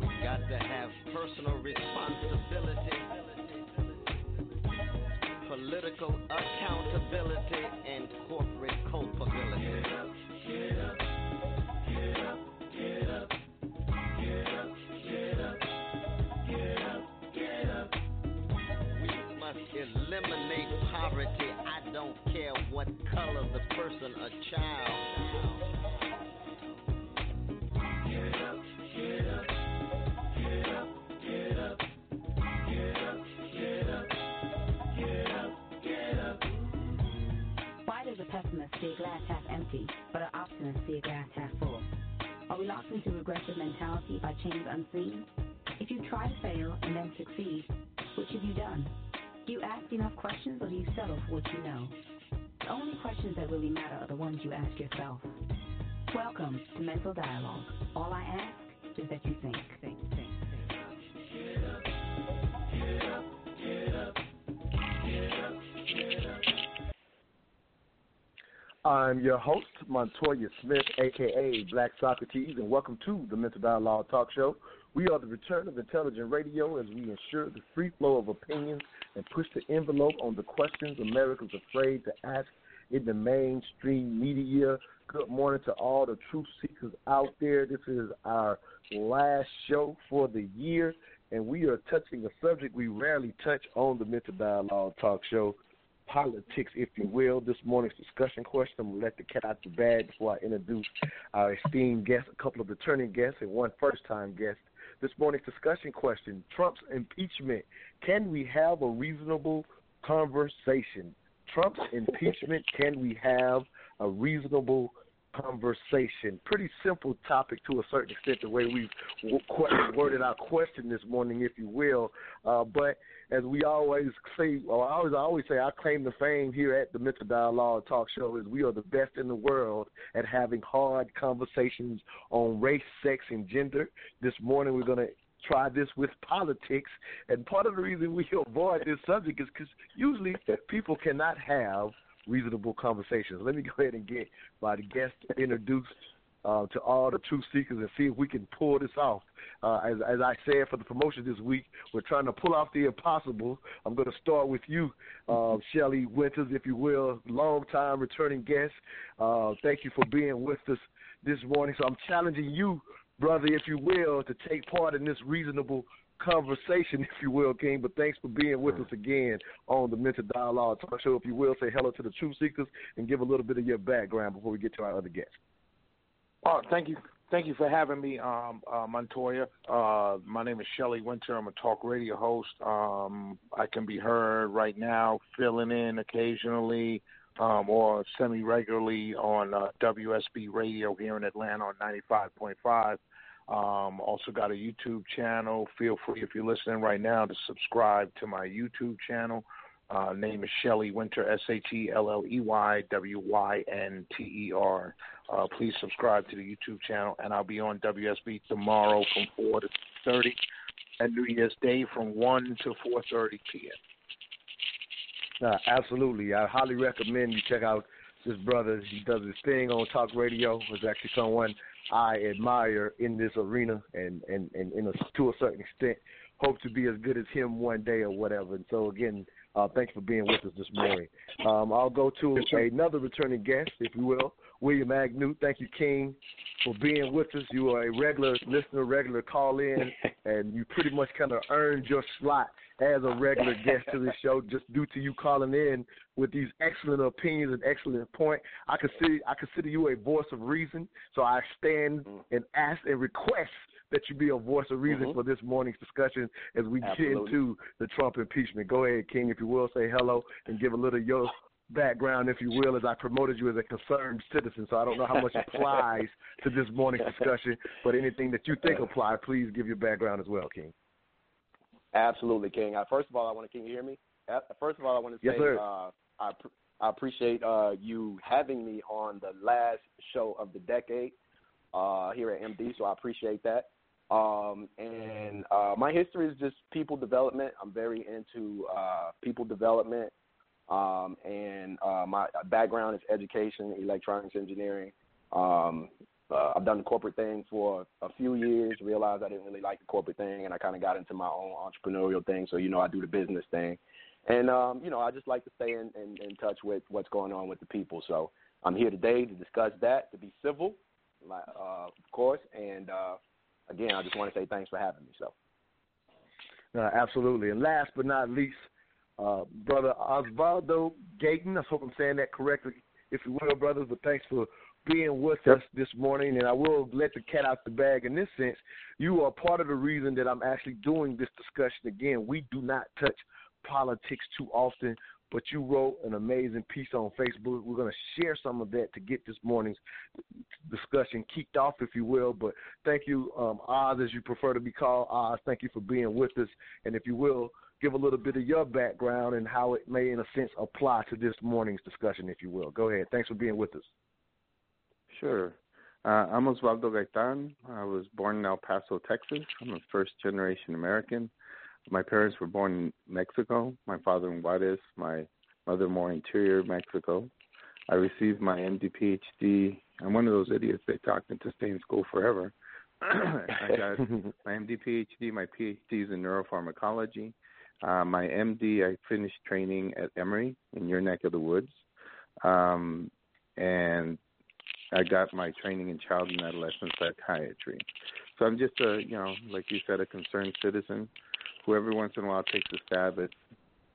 We got to have personal responsibility, political accountability, and corporate culpability. Get up, get up, get up, get up, get up, get up, get up. We must eliminate poverty. I don't care what color the person or child. Get up, get up. Pessimists see a glass half empty, but our optimists see a glass half full. Are we locked into regressive mentality by chains unseen? If you try, fail, and then succeed, which have you done? Do you ask enough questions, or do you settle for what you know? The only questions that really matter are the ones you ask yourself. Welcome to Mental Dialogue. All I ask is that you think. Think. Get up, get up, get up, get up, get up. I'm your host, Montoya Smith, a.k.a. Black Socrates, and welcome to the Mental Dialogue Talk Show. We are the return of intelligent radio as we ensure the free flow of opinions and push the envelope on the questions America's afraid to ask in the mainstream media. Good morning to all the truth seekers out there. This is our last show for the year, and we are touching a subject we rarely touch on the Mental Dialogue Talk Show. Politics, if you will. This morning's discussion question, I'm going to let the cat out the bag before I introduce our esteemed guests, a couple of returning guests and one first-time guest. This morning's discussion question, Trump's impeachment. Can we have a reasonable conversation? Trump's impeachment, can we have a reasonable conversation? Pretty simple topic to a certain extent, the way we've worded our question this morning, if you will. But as we always say, or I always say, our claim to fame here at the Mental Dialogue Talk Show is we are the best in the world at having hard conversations on race, sex, and gender. This morning we're going to try this with politics, and part of the reason we avoid this subject is because usually people cannot have reasonable conversations. Let me go ahead and get my guest introduced to all the truth seekers and see if we can pull this off. As I said for the promotion this week, we're trying to pull off the impossible. I'm going to start with you, Shelley Wynter, if you will, long-time returning guest. Thank you for being with us this morning. So I'm challenging you, brother, if you will, to take part in this reasonable conversation, if you will, King, but thanks for being with us again on the Mental Dialogue Talk Show. If you will, say hello to the truth seekers and give a little bit of your background before we get to our other guests. Oh, thank you for having me, Montoya. My name is Shelley Wynter. I'm a talk radio host. I can be heard right now, filling in occasionally or semi-regularly on WSB Radio here in Atlanta on 95.5. Also got a YouTube channel. Feel free, if you're listening right now, to subscribe to my YouTube channel. Name is Shelley Wynter, SHELLEYWYNTER. Please subscribe to the YouTube channel, and I'll be on WSB tomorrow from 4 to 30, and New Year's Day from 1 to 4:30 p.m. Absolutely. I highly recommend you check out this brother. He does his thing on talk radio. He's actually someone I admire in this arena and to a certain extent hope to be as good as him one day or whatever. And so, again, thanks for being with us this morning. I'll go to another returning guest, if you will, William Agnew. Thank you, King, for being with us. You are a regular listener, regular call-in, and you pretty much kind of earned your slot as a regular guest to the show just due to you calling in with these excellent opinions and excellent point. I consider you a voice of reason, so I stand and ask and request that you be a voice of reason for this morning's discussion as we get into the Trump impeachment. Go ahead, King, if you will, say hello and give a little of your background, if you will, as I promoted you as a concerned citizen, so I don't know how much applies to this morning's discussion, but anything that you think applies, please give your background as well, King. Absolutely, King. First of all, I want to, can you hear me? First of all, I want to say I appreciate you having me on the last show of the decade here at MD, so I appreciate that. And my history is just people development. I'm very into people development, and my background is education, electronics engineering. I've done the corporate thing for a few years, realized I didn't really like the corporate thing, and I kind of got into my own entrepreneurial thing. So, you know, I do the business thing. And, I just like to stay in touch with what's going on with the people. So I'm here today to discuss that, to be civil, of course. And, again, I just want to say thanks for having me. So, absolutely. And last but not least, Brother Osvaldo Gaetan, I hope I'm saying that correctly, if you will, brothers, but thanks for being with us this morning, and I will let the cat out the bag in this sense. You are part of the reason that I'm actually doing this discussion. Again, we do not touch politics too often, but you wrote an amazing piece on Facebook. We're going to share some of that to get this morning's discussion kicked off, if you will. But thank you, Oz, as you prefer to be called, Oz. Thank you for being with us. And if you will, give a little bit of your background and how it may, in a sense, apply to this morning's discussion, if you will. Go ahead. Thanks for being with us. Sure. I'm Osvaldo Gaetan. I was born in El Paso, Texas. I'm a first-generation American. My parents were born in Mexico, my father in Juarez, my mother more interior Mexico. I received my MD, PhD. I'm one of those idiots that talked into staying in school forever. I got my MD, PhD, my PhDs in neuropharmacology. My MD, I finished training at Emory in your neck of the woods. And I got my training in child and adolescent psychiatry. So I'm just like you said, a concerned citizen who every once in a while takes a stab at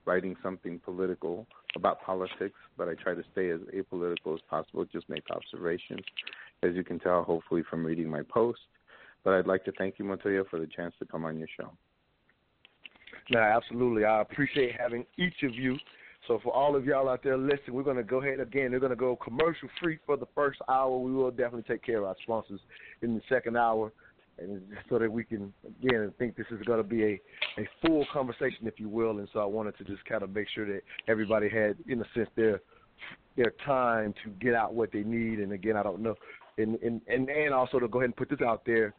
writing something political about politics, but I try to stay as apolitical as possible, just make observations, as you can tell, hopefully, from reading my post. But I'd like to thank you, Montoya, for the chance to come on your show. No, absolutely. I appreciate having each of you. So for all of y'all out there listening, we're going to go ahead again. They're going to go commercial-free for the first hour. We will definitely take care of our sponsors in the second hour, and so that we can, again, think this is going to be a full conversation, if you will. And so I wanted to just kind of make sure that everybody had, in a sense, their time to get out what they need. And, again, I don't know. And also to go ahead and put this out there,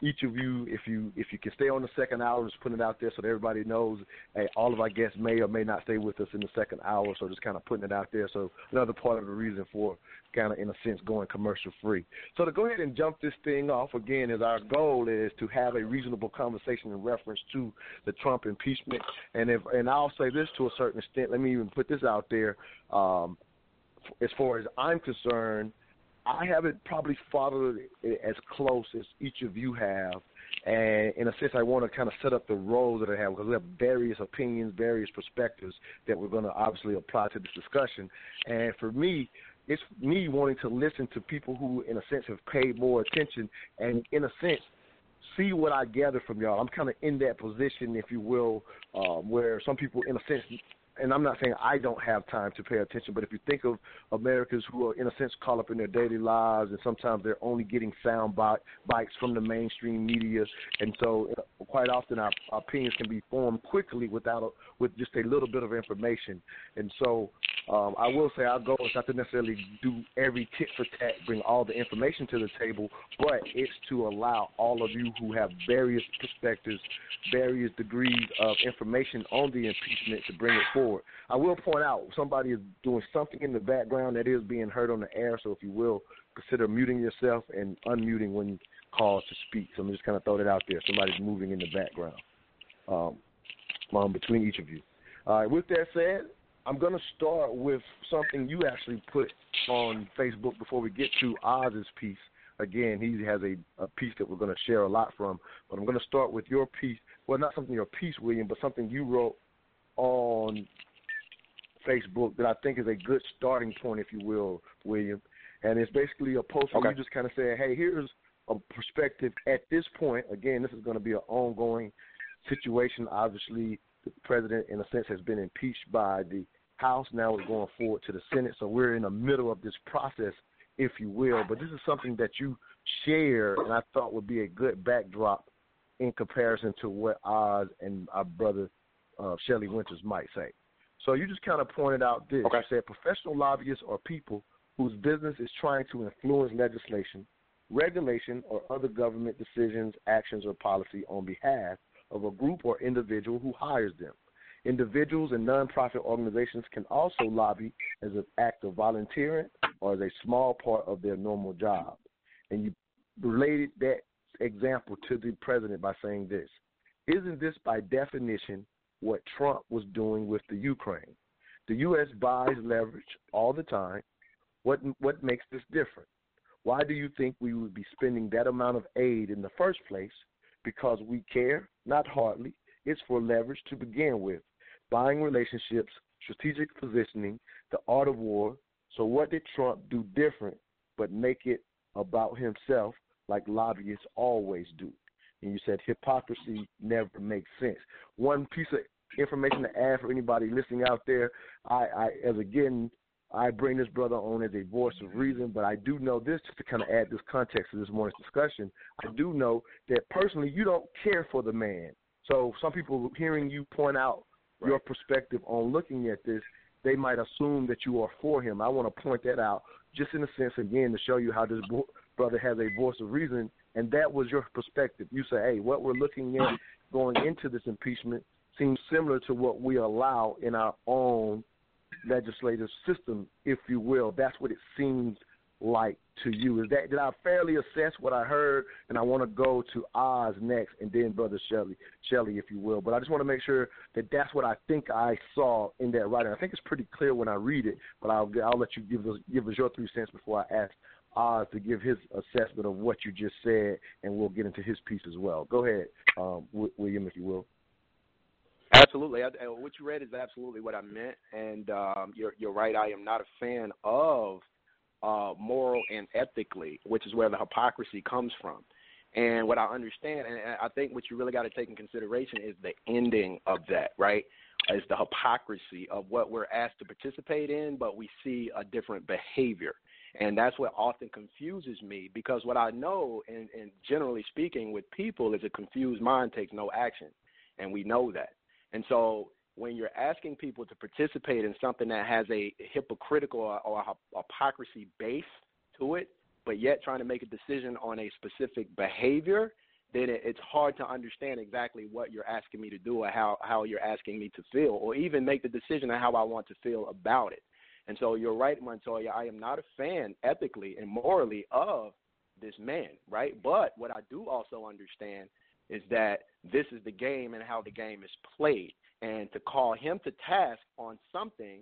each of you, if you can stay on the second hour, just put it out there so that everybody knows. Hey, all of our guests may or may not stay with us in the second hour, so just kind of putting it out there. So another part of the reason for kind of, in a sense, going commercial-free. So to go ahead and jump this thing off again, is our goal is to have a reasonable conversation in reference to the Trump impeachment. And I'll say this to a certain extent. Let me even put this out there. As far as I'm concerned, I haven't probably followed it as close as each of you have, and in a sense I want to kind of set up the roles that I have, because we have various opinions, various perspectives that we're going to obviously apply to this discussion. And for me, it's me wanting to listen to people who, in a sense, have paid more attention and, in a sense, see what I gather from y'all. I'm kind of in that position, if you will, where some people, in a sense, and I'm not saying I don't have time to pay attention, but if you think of Americans who are, in a sense, caught up in their daily lives, and sometimes they're only getting sound bites from the mainstream media, and so quite often our opinions can be formed quickly with just a little bit of information. And so I will say our goal is not to necessarily do every tit for tat, bring all the information to the table, but it's to allow all of you who have various perspectives, various degrees of information on the impeachment to bring it forward. I will point out, somebody is doing something in the background that is being heard on the air, so if you will, consider muting yourself and unmuting when called to speak. So I'm just kind of throwing it out there. Somebody's moving in the background between each of you. All right, with that said, I'm going to start with something you actually put on Facebook before we get to Oz's piece. Again, he has a piece that we're going to share a lot from, but I'm going to start with your piece. Well, not something your piece, William, but something you wrote on Facebook that I think is a good starting point, if you will, William. And it's basically a post where you just kind of say, hey, here's a perspective at this point. Again, this is going to be an ongoing situation. Obviously, the president, in a sense, has been impeached by the House. Now we're going forward to the Senate. So we're in the middle of this process, if you will. But this is something that you share, and I thought would be a good backdrop in comparison to what Oz and our brother Shelley Winters might say. So you just kind of pointed out this. Okay. You said professional lobbyists are people whose business is trying to influence legislation, regulation, or other government decisions, actions, or policy on behalf of a group or individual who hires them. Individuals and nonprofit organizations can also lobby as an act of volunteering or as a small part of their normal job. And you related that example to the president by saying this. Isn't this by definition what Trump was doing with the Ukraine? The U.S. buys leverage all the time. What makes this different? Why do you think we would be spending that amount of aid in the first place? Because we care? Not hardly. It's for leverage to begin with. Buying relationships, strategic positioning, the art of war. So what did Trump do different but make it about himself like lobbyists always do? And you said hypocrisy never makes sense. One piece of information to add for anybody listening out there, I bring this brother on as a voice of reason, but I do know this, just to kind of add this context to this morning's discussion, I do know that personally you don't care for the man. So some people hearing you point out right. your perspective on looking at this, they might assume that you are for him. I want to point that out just in a sense, again, to show you how this brother has a voice of reason, and that was your perspective. You say, hey, what we're looking at going into this impeachment seems similar to what we allow in our own legislative system, if you will. That's what it seems like to you. Is that, did I fairly assess what I heard? And I want to go to Oz next and then Brother Shelley, if you will. But I just want to make sure that that's what I think I saw in that writing. I think it's pretty clear when I read it, but I'll let you give us your 3 cents before I ask Oz to give his assessment of what you just said, and we'll get into his piece as well. Go ahead, William, if you will. Absolutely. What you read is absolutely what I meant, and you're right. I am not a fan of moral and ethically, which is where the hypocrisy comes from. And what I understand, and I think what you really got to take in consideration is the ending of that, right, is the hypocrisy of what we're asked to participate in, but we see a different behavior. And that's what often confuses me, because what I know, and generally speaking with people, is a confused mind takes no action, and we know that. And so when you're asking people to participate in something that has a hypocritical or a hypocrisy base to it, but yet trying to make a decision on a specific behavior, then it's hard to understand exactly what you're asking me to do or how you're asking me to feel, or even make the decision on how I want to feel about it. And so you're right, Montoya, I am not a fan ethically and morally of this man, right? But what I do also understand is that this is the game and how the game is played. And to call him to task on something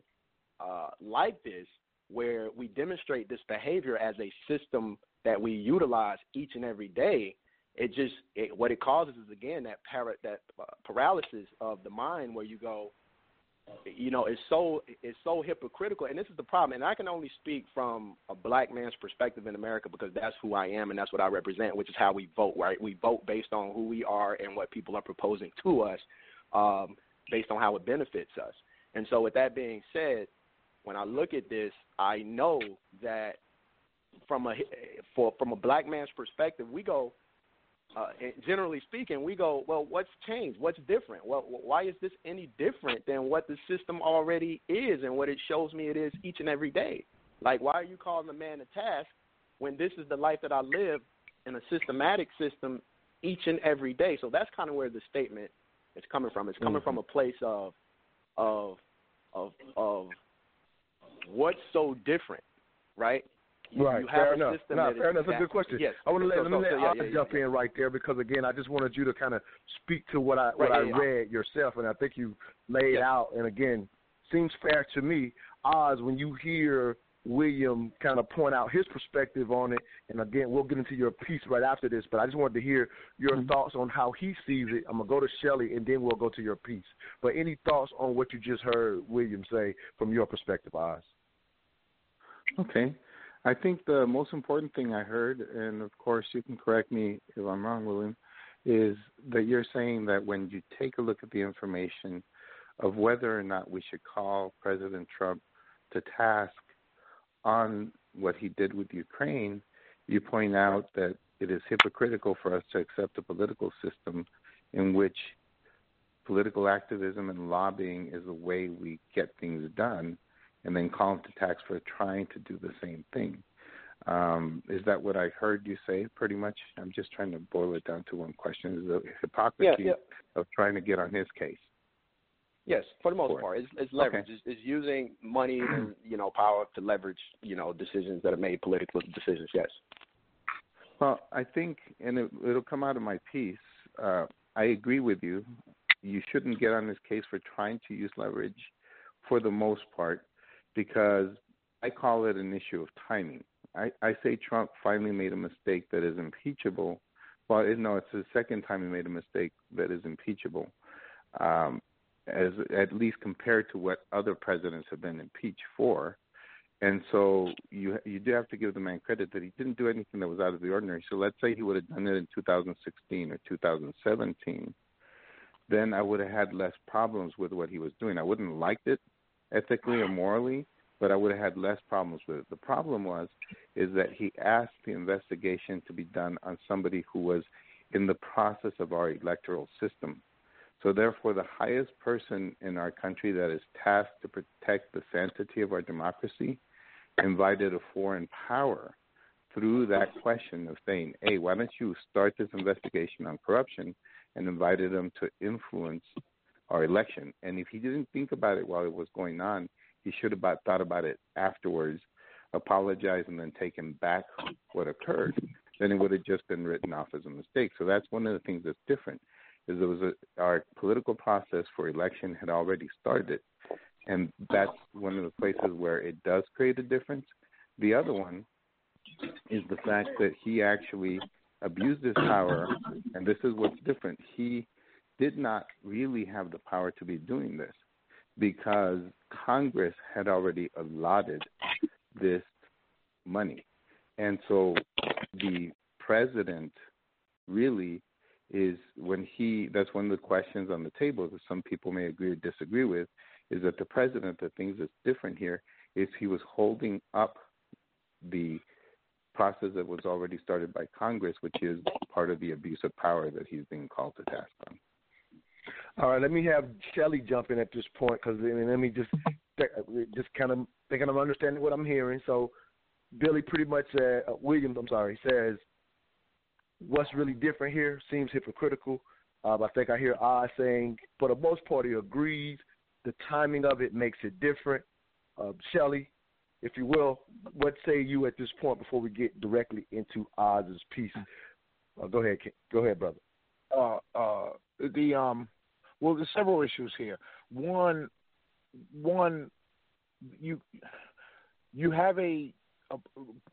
like this, where we demonstrate this behavior as a system that we utilize each and every day, what it causes is, again, that paralysis of the mind, where you go, you know, it's so hypocritical. And this is the problem. And I can only speak from a black man's perspective in America, because that's who I am and that's what I represent, which is how we vote, right? We vote based on who we are and what people are proposing to us, based on how it benefits us. And so with that being said, when I look at this, I know that from a black man's perspective, we go, generally speaking, we go, well, what's changed? What's different? Well, why is this any different than what the system already is and what it shows me it is each and every day? Like, why are you calling the man a task when this is the life that I live in a systematic system each and every day? So that's kind of where the statement is coming from. It's coming from a place of what's so different, right? Right, fair enough. That's a good question. Yes. I want to let me jump in right there, because, again, I just wanted you to kind of speak to what I read yourself, and I think you laid out. And, again, seems fair to me, Oz, when you hear William kind of point out his perspective on it, and, again, we'll get into your piece right after this, but I just wanted to hear your thoughts on how he sees it. I'm going to go to Shelley, and then we'll go to your piece. But any thoughts on what you just heard William say from your perspective, Oz? Okay. I think the most important thing I heard, and of course you can correct me if I'm wrong, William, is that you're saying that when you take a look at the information, of whether or not we should call President Trump to task on what he did with Ukraine, you point out that it is hypocritical for us to accept a political system in which political activism and lobbying is the way we get things done, and then call him to task for trying to do the same thing. Is that what I heard you say, pretty much? I'm just trying to boil it down to one question. Is the hypocrisy of trying to get on his case? Yes, for the most part. It's leverage. Okay. It's using money and, power to leverage, decisions that are made, political decisions, yes. Well, I think, and it'll come out of my piece, I agree with you. You shouldn't get on this case for trying to use leverage for the most part, because I call it an issue of timing. I say Trump finally made a mistake that is impeachable. Well, no, it's the second time he made a mistake that is impeachable, as at least compared to what other presidents have been impeached for. And so you do have to give the man credit that he didn't do anything that was out of the ordinary. So let's say he would have done it in 2016 or 2017, then I would have had less problems with what he was doing. I wouldn't have liked it ethically or morally, but I would have had less problems with it. The problem is that he asked the investigation to be done on somebody who was in the process of our electoral system. So therefore, the highest person in our country that is tasked to protect the sanctity of our democracy invited a foreign power through that question of saying, hey, why don't you start this investigation on corruption, and invited him to influence our election. And if he didn't think about it while it was going on, he should have thought about it afterwards, apologized, and then taken back what occurred. Then it would have just been written off as a mistake. So that's one of the things that's different, is our political process for election had already started. And that's one of the places where it does create a difference. The other one is the fact that he actually abused his power, and this is what's different. He did not really have the power to be doing this, because Congress had already allotted this money. And so the president really is, that's one of the questions on the table that some people may agree or disagree with, is that the president, the things that's different here, is he was holding up the process that was already started by Congress, which is part of the abuse of power that he's being called to task on. All right, let me have Shelley jump in at this point, because let me just kind of thinking I'm understanding what I'm hearing. So Billy pretty much, Williams, I'm sorry, says what's really different here seems hypocritical. I think I hear Oz saying, for the most part, he agrees. The timing of it makes it different. Shelley, if you will, what say you at this point before we get directly into Oz's piece? Go ahead, Ken. Go ahead, brother. There's several issues here. One, you have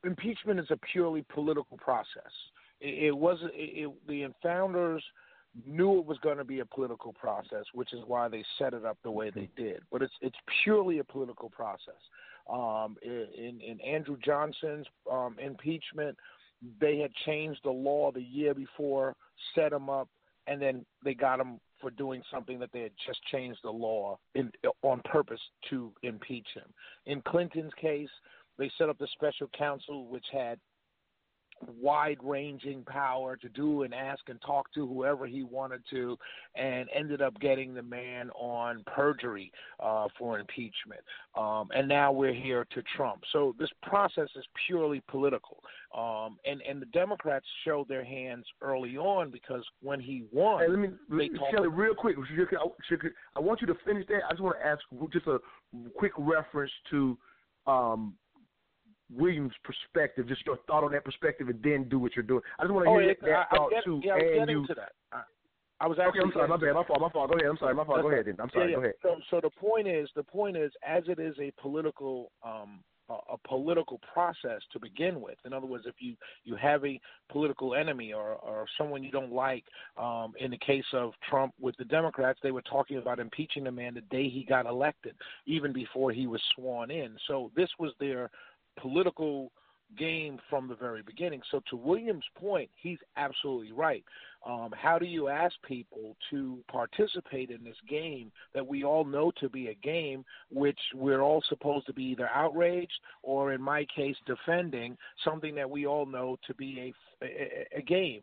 impeachment is a purely political process. The founders knew it was going to be a political process, which is why they set it up the way they did. But it's purely a political process. In Andrew Johnson's impeachment, they had changed the law the year before, set him up, and then they got him for doing something that they had just changed the law on purpose to impeach him. In Clinton's case, they set up the special counsel, which had wide-ranging power to do and ask and talk to whoever he wanted to, and ended up getting the man on perjury for impeachment. And now we're here to Trump. So this process is purely political. And the Democrats showed their hands early on, because when he won, hey, let me Shelley, real quick, I want you to finish that. I just want to ask just a quick reference to Williams' perspective, just your thought on that perspective, and then do what you're doing. I just want to hear that thought too. Yeah, I'm getting to that. I was actually. Okay, I'm sorry. My fault. Go ahead. I'm sorry. My fault. Go ahead. Then. I'm sorry. Yeah. Go ahead. So the point is, as it is a political process to begin with. In other words, if you have a political enemy or someone you don't like, in the case of Trump with the Democrats, they were talking about impeaching the man the day he got elected, even before he was sworn in. So this was their political game from the very beginning. So to William's point, he's absolutely right. How do you ask people to participate in this game that we all know to be a game, which we're all supposed to be either outraged or, in my case, defending something that we all know to be a game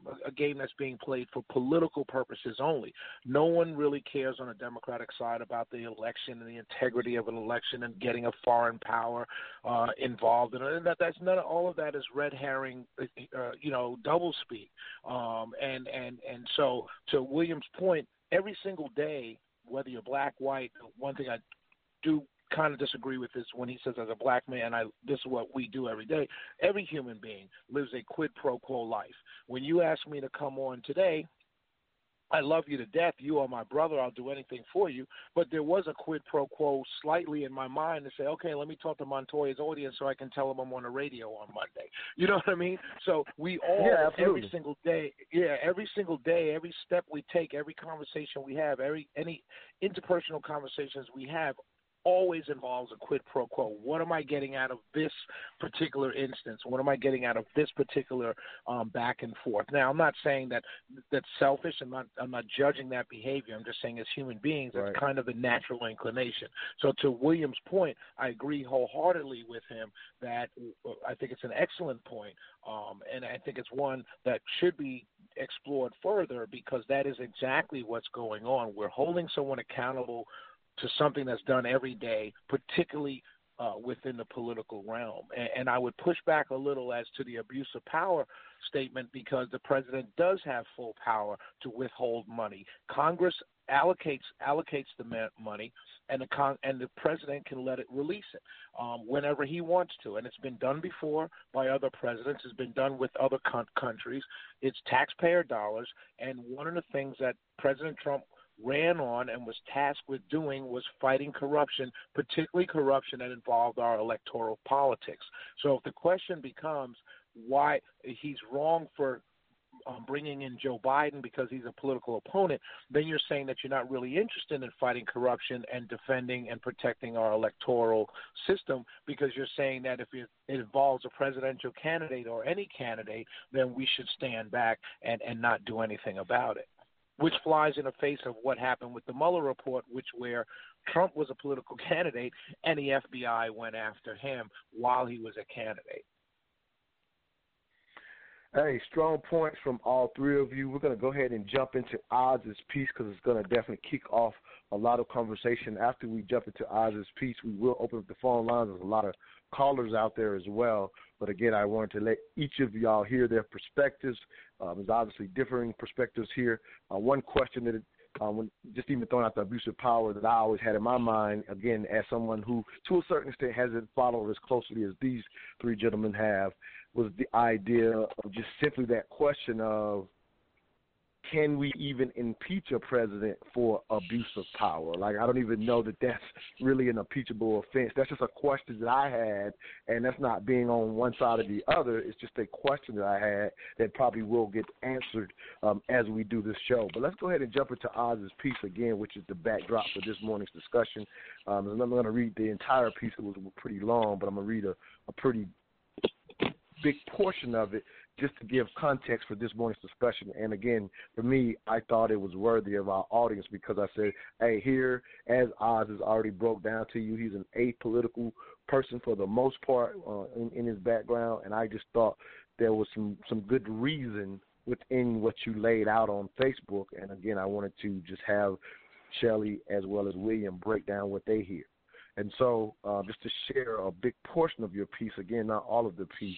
that's being played for political purposes only? No one really cares on a Democratic side about the election and the integrity of an election and getting a foreign power involved, and that's none of all of that is red herring, doublespeak. And so, to William's point, every single day, whether you're black, white, one thing I do kind of disagree with is when he says, as a black man, this is what we do every day. Every human being lives a quid pro quo life. When you ask me to come on today, I love you to death. You are my brother. I'll do anything for you. But there was a quid pro quo slightly in my mind to say, okay, let me talk to Montoya's audience so I can tell them I'm on the radio on Monday. You know what I mean? So we all, every single day, every step we take, every conversation we have, any interpersonal conversations we have, always involves a quid pro quo. What am I getting out of this particular instance? What am I getting out of this particular back and forth? Now, I'm not saying that that's selfish. I'm not judging that behavior. I'm just saying, as human beings, that's kind of the natural inclination. So to William's point, I agree wholeheartedly with him that I think it's an excellent point, and I think it's one that should be explored further, because that is exactly what's going on. We're holding someone accountable to something that's done every day, particularly within the political realm. And I would push back a little as to the abuse of power statement, because the president does have full power to withhold money. Congress allocates the money, and the president can let it release it whenever he wants to. And it's been done before by other presidents. It's been done with other countries. It's taxpayer dollars. And one of the things that President Trump ran on and was tasked with doing was fighting corruption, particularly corruption that involved our electoral politics. So if the question becomes why he's wrong for bringing in Joe Biden because he's a political opponent, then you're saying that you're not really interested in fighting corruption and defending and protecting our electoral system, because you're saying that if it involves a presidential candidate or any candidate, then we should stand back and not do anything about it, which flies in the face of what happened with the Mueller report, where Trump was a political candidate and the FBI went after him while he was a candidate. Hey, strong points from all three of you. We're going to go ahead and jump into Oz's piece, because it's going to definitely kick off a lot of conversation. After we jump into Oz's piece, we will open up the phone lines. There's a lot of callers out there as well. But again, I wanted to let each of y'all hear their perspectives. There's obviously differing perspectives here. One question that just even throwing out the abuse of power that I always had in my mind, again, as someone who, to a certain extent, hasn't followed as closely as these three gentlemen have, was the idea of just simply that question of, can we even impeach a president for abuse of power? Like, I don't even know that that's really an impeachable offense. That's just a question that I had, and that's not being on one side or the other. It's just a question that I had that probably will get answered as we do this show. But let's go ahead and jump into Oz's piece again, which is the backdrop for this morning's discussion. And I'm going to read the entire piece. It was pretty long, but I'm going to read a pretty big portion of it, just to give context for this morning's discussion. And again, for me, I thought it was worthy of our audience, because I said, hey, here, as Oz has already broke down to you, he's an apolitical person for the most part in his background, and I just thought there was some good reason within what you laid out on Facebook. And again, I wanted to just have Shelley as well as William break down what they hear. And so just to share a big portion of your piece, again, not all of the piece,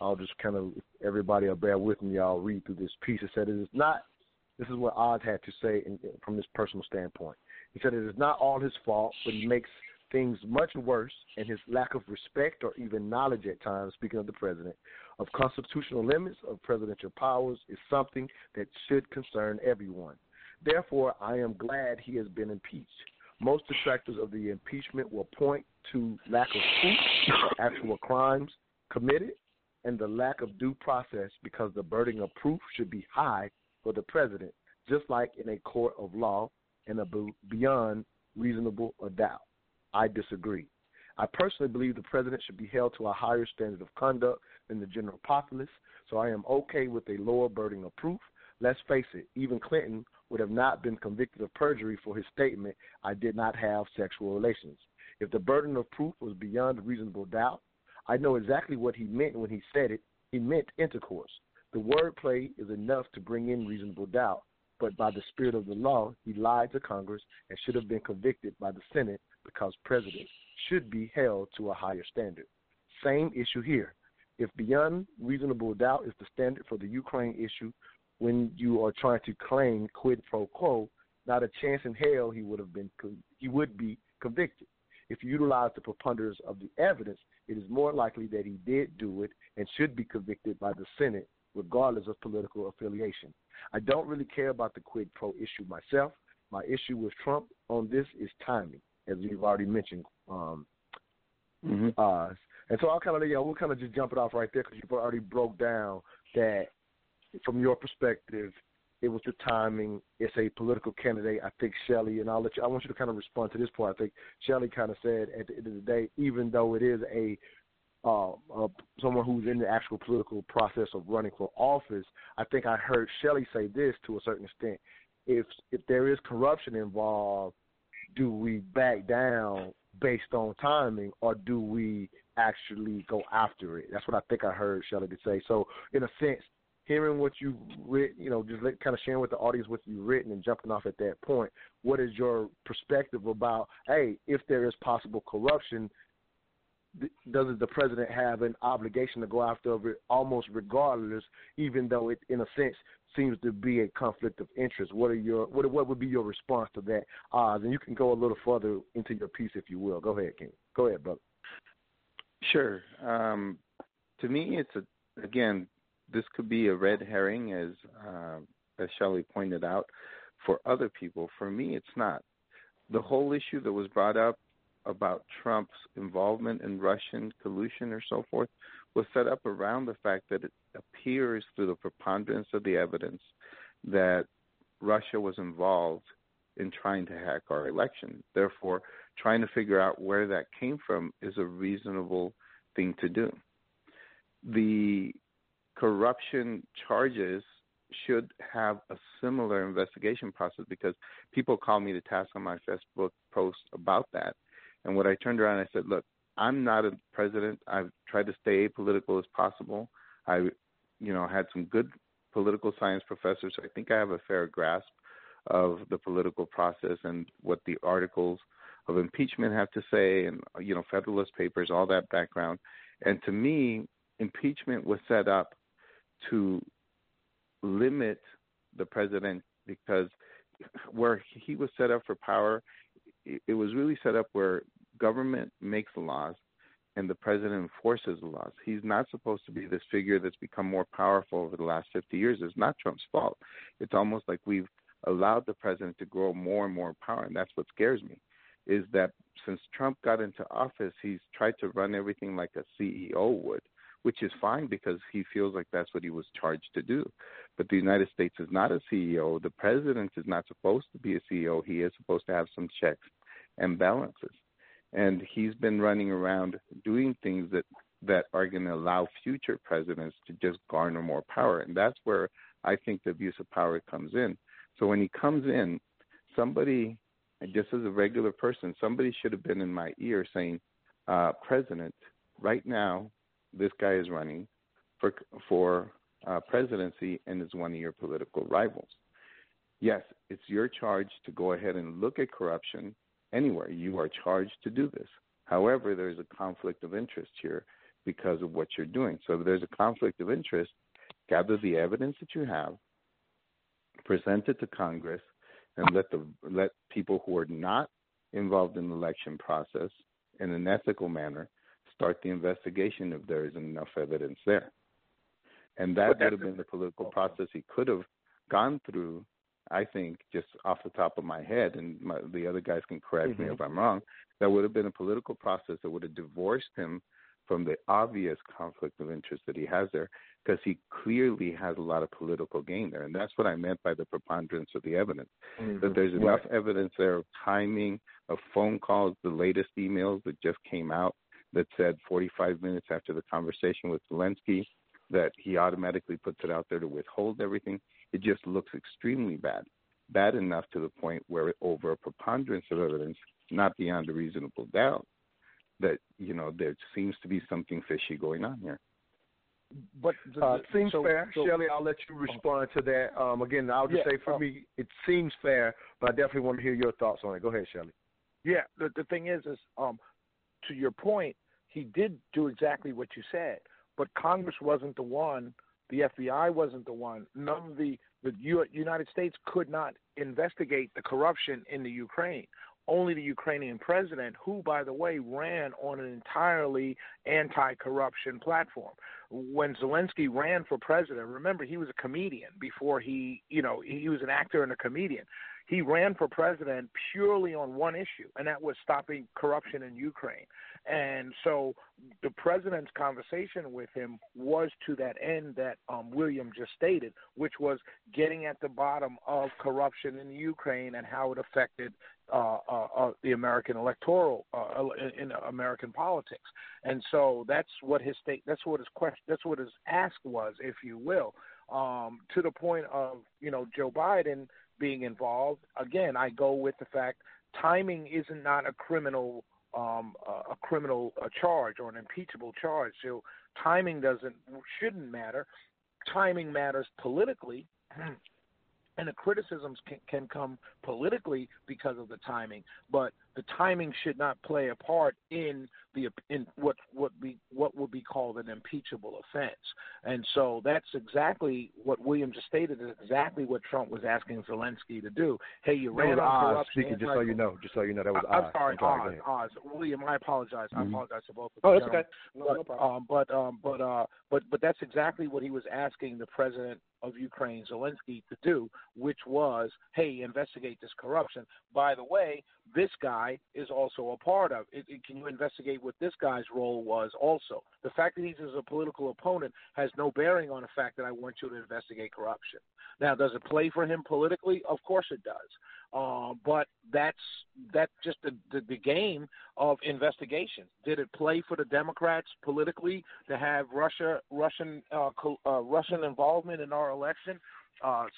I'll just kind of, everybody will bear with me, I'll read through this piece. It said, this is what Oz had to say from his personal standpoint. He said, it is not all his fault, but he makes things much worse, and his lack of respect or even knowledge at times, speaking of the president, of constitutional limits of presidential powers is something that should concern everyone. Therefore, I am glad he has been impeached. Most detractors of the impeachment will point to lack of proof of actual crimes committed and the lack of due process, because the burden of proof should be high for the president, just like in a court of law and beyond reasonable doubt. I disagree. I personally believe the president should be held to a higher standard of conduct than the general populace, so I am okay with a lower burden of proof, let's face it, even Clinton would have not been convicted of perjury for his statement, "I did not have sexual relations." If the burden of proof was beyond reasonable doubt, I know exactly what he meant when he said it. He meant intercourse. The wordplay is enough to bring in reasonable doubt, but by the spirit of the law, he lied to Congress and should have been convicted by the Senate because presidents should be held to a higher standard. Same issue here. If beyond reasonable doubt is the standard for the Ukraine issue, when you are trying to claim quid pro quo, not a chance in hell he would be convicted. If you utilize the preponderance of the evidence, it is more likely that he did do it and should be convicted by the Senate, regardless of political affiliation. I don't really care about the quid pro issue myself. My issue with Trump on this is timing, as we've already mentioned. And so I'll kind of let we'll kind of just jump it off right there because you've already broke down that from your perspective, it was the timing. It's a political candidate. I think Shelley, and I want you to kind of respond to this part. I think Shelley kind of said at the end of the day, even though it is someone who's in the actual political process of running for office, I think I heard Shelley say this to a certain extent. If there is corruption involved, do we back down based on timing, or do we actually go after it? That's what I think I heard Shelley say. So in a sense, hearing what you've written, just kind of sharing with the audience what you've written and jumping off at that point, what is your perspective about, hey, if there is possible corruption, does the president have an obligation to go after it almost regardless, even though it, in a sense, seems to be a conflict of interest? What would be your response to that, Oz? And you can go a little further into your piece if you will. Go ahead, King. Go ahead, brother. Sure. To me, it's this could be a red herring, as Shelley pointed out, for other people. For me, it's not. The whole issue that was brought up about Trump's involvement in Russian collusion or so forth was set up around the fact that it appears through the preponderance of the evidence that Russia was involved in trying to hack our election. Therefore, trying to figure out where that came from is a reasonable thing to do. The corruption charges should have a similar investigation process because people call me to task on my Facebook post about that. And what I turned around, I said, look, I'm not a president. I've tried to stay apolitical as possible. I, had some good political science professors. So I think I have a fair grasp of the political process and what the articles of impeachment have to say and, Federalist Papers, all that background. And to me, impeachment was set up to limit the president because where he was set up for power, it was really set up where government makes the laws and the president enforces the laws. He's not supposed to be this figure that's become more powerful over the last 50 years. It's not Trump's fault. It's almost like we've allowed the president to grow more and more power, and that's what scares me, is that since Trump got into office, he's tried to run everything like a CEO would, which is fine because he feels like that's what he was charged to do. But the United States is not a CEO. The president is not supposed to be a CEO. He is supposed to have some checks and balances. And he's been running around doing things that are going to allow future presidents to just garner more power. And that's where I think the abuse of power comes in. So when he comes in, somebody, just as a regular person, somebody should have been in my ear saying, President, right now, this guy is running for presidency and is one of your political rivals. Yes, it's your charge to go ahead and look at corruption anywhere. You are charged to do this. However, there's a conflict of interest here because of what you're doing. So if there's a conflict of interest, gather the evidence that you have, present it to Congress, and let people who are not involved in the election process in an ethical manner start the investigation if there isn't enough evidence there. And that would have been the political process he could have gone through, I think, just off the top of my head, and the other guys can correct me if I'm wrong, that would have been a political process that would have divorced him from the obvious conflict of interest that he has there, because he clearly has a lot of political gain there. And that's what I meant by the preponderance of the evidence, that there's enough evidence there of timing, of phone calls, the latest emails that just came out, that said 45 minutes after the conversation with Zelensky that he automatically puts it out there to withhold everything. It just looks extremely bad, bad enough to the point where over a preponderance of evidence, not beyond a reasonable doubt, that, you know, there seems to be something fishy going on here. But it seems fair. Shelley, I'll let you respond to that. Again, I'll just say for me, it seems fair, but I definitely want to hear your thoughts on it. Go ahead, Shelley. Yeah, the thing is to your point, he did do exactly what you said, but Congress wasn't the one, the FBI wasn't the one. None of the United States could not investigate the corruption in the Ukraine. Only the Ukrainian president, who, by the way, ran on an entirely anti-corruption platform. When Zelensky ran for president, remember, he was a comedian before he was an actor and a comedian. He ran for president purely on one issue, and that was stopping corruption in Ukraine. And so the president's conversation with him was to that end that William just stated, which was getting at the bottom of corruption in Ukraine and how it affected the American electoral in American politics. And so that's what his question, that's what his ask was, if you will, to the point of, you know, Joe Biden being involved. Again, I go with the fact timing isn't not a criminal charge or an impeachable charge. So timing shouldn't matter. Timing matters politically, and the criticisms can come politically because of the timing. But the timing should not play a part in what would be called an impeachable offense. And so that's exactly what William just stated is exactly what Trump was asking Zelensky to do. Hey, you ran on corruption. Just so you know, that was Oz. I'm sorry, Oz. William, I apologize. Mm-hmm. I apologize to both of you. Oh, that's okay. No problem. But that's exactly what he was asking the president of Ukraine, Zelensky, to do, which was, hey, investigate this corruption. By the way, this guy is also a part of it. Can you investigate what this guy's role was also? The fact that he's a political opponent has no bearing on the fact that I want you to investigate corruption. Now, does it play for him politically? Of course it does. But that's just the game of investigation. Did it play for the Democrats politically to have Russian involvement in our election?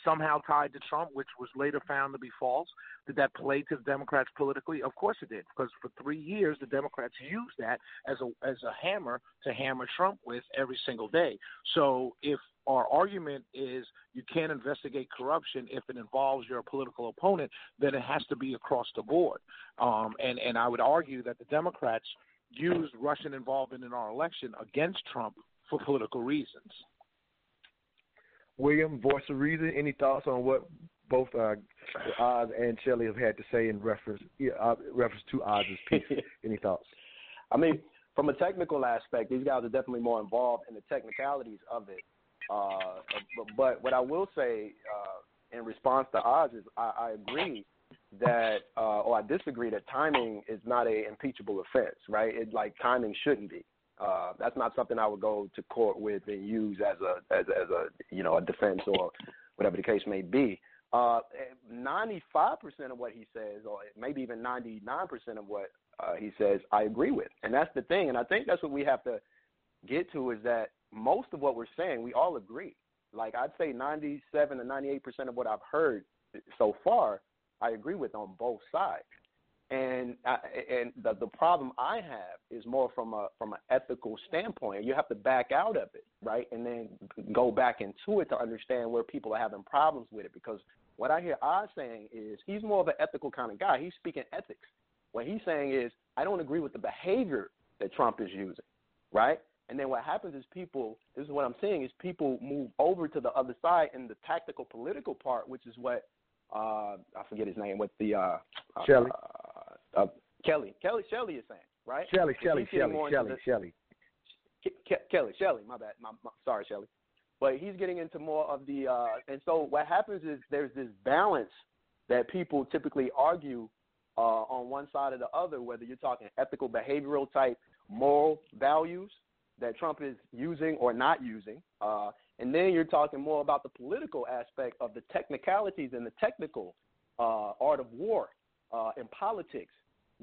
Somehow tied to Trump, which was later found to be false. Did that play to the Democrats politically? Of course it did, because for 3 years the Democrats used that as a hammer to hammer Trump with every single day. So if our argument is you can't investigate corruption if it involves your political opponent, then it has to be across the board. And I would argue that the Democrats used Russian involvement in our election against Trump for political reasons. William, voice of reason, any thoughts on what both Oz and Shelley have had to say in reference to Oz's piece? Any thoughts? I mean, from a technical aspect, these guys are definitely more involved in the technicalities of it. But what I will say in response to Oz is I agree that or I disagree that timing is not an impeachable offense, right? It's like timing shouldn't be. That's not something I would go to court with and use as a you know, a defense or whatever the case may be. 95% of what he says, or maybe even 99% of what he says, I agree with. And that's the thing. And I think that's what we have to get to is that most of what we're saying, we all agree. Like I'd say 97 to 98% of what I've heard so far, I agree with on both sides. And the problem I have is more from an ethical standpoint. You have to back out of it, right, and then go back into it to understand where people are having problems with it. Because what I hear Oz saying is he's more of an ethical kind of guy. He's speaking ethics. What he's saying is I don't agree with the behavior that Trump is using, right? And then what happens is this is what I'm seeing, is people move over to the other side in the tactical political part, which is what I forget his name, what the Shelley. Shelley is saying, right? Shelley, my bad. Sorry, Shelley. But he's getting into more of the and so what happens is there's this balance that people typically argue on one side or the other, whether you're talking ethical, behavioral type, moral values that Trump is using or not using. And then you're talking more about the political aspect of the technicalities and the technical art of war in politics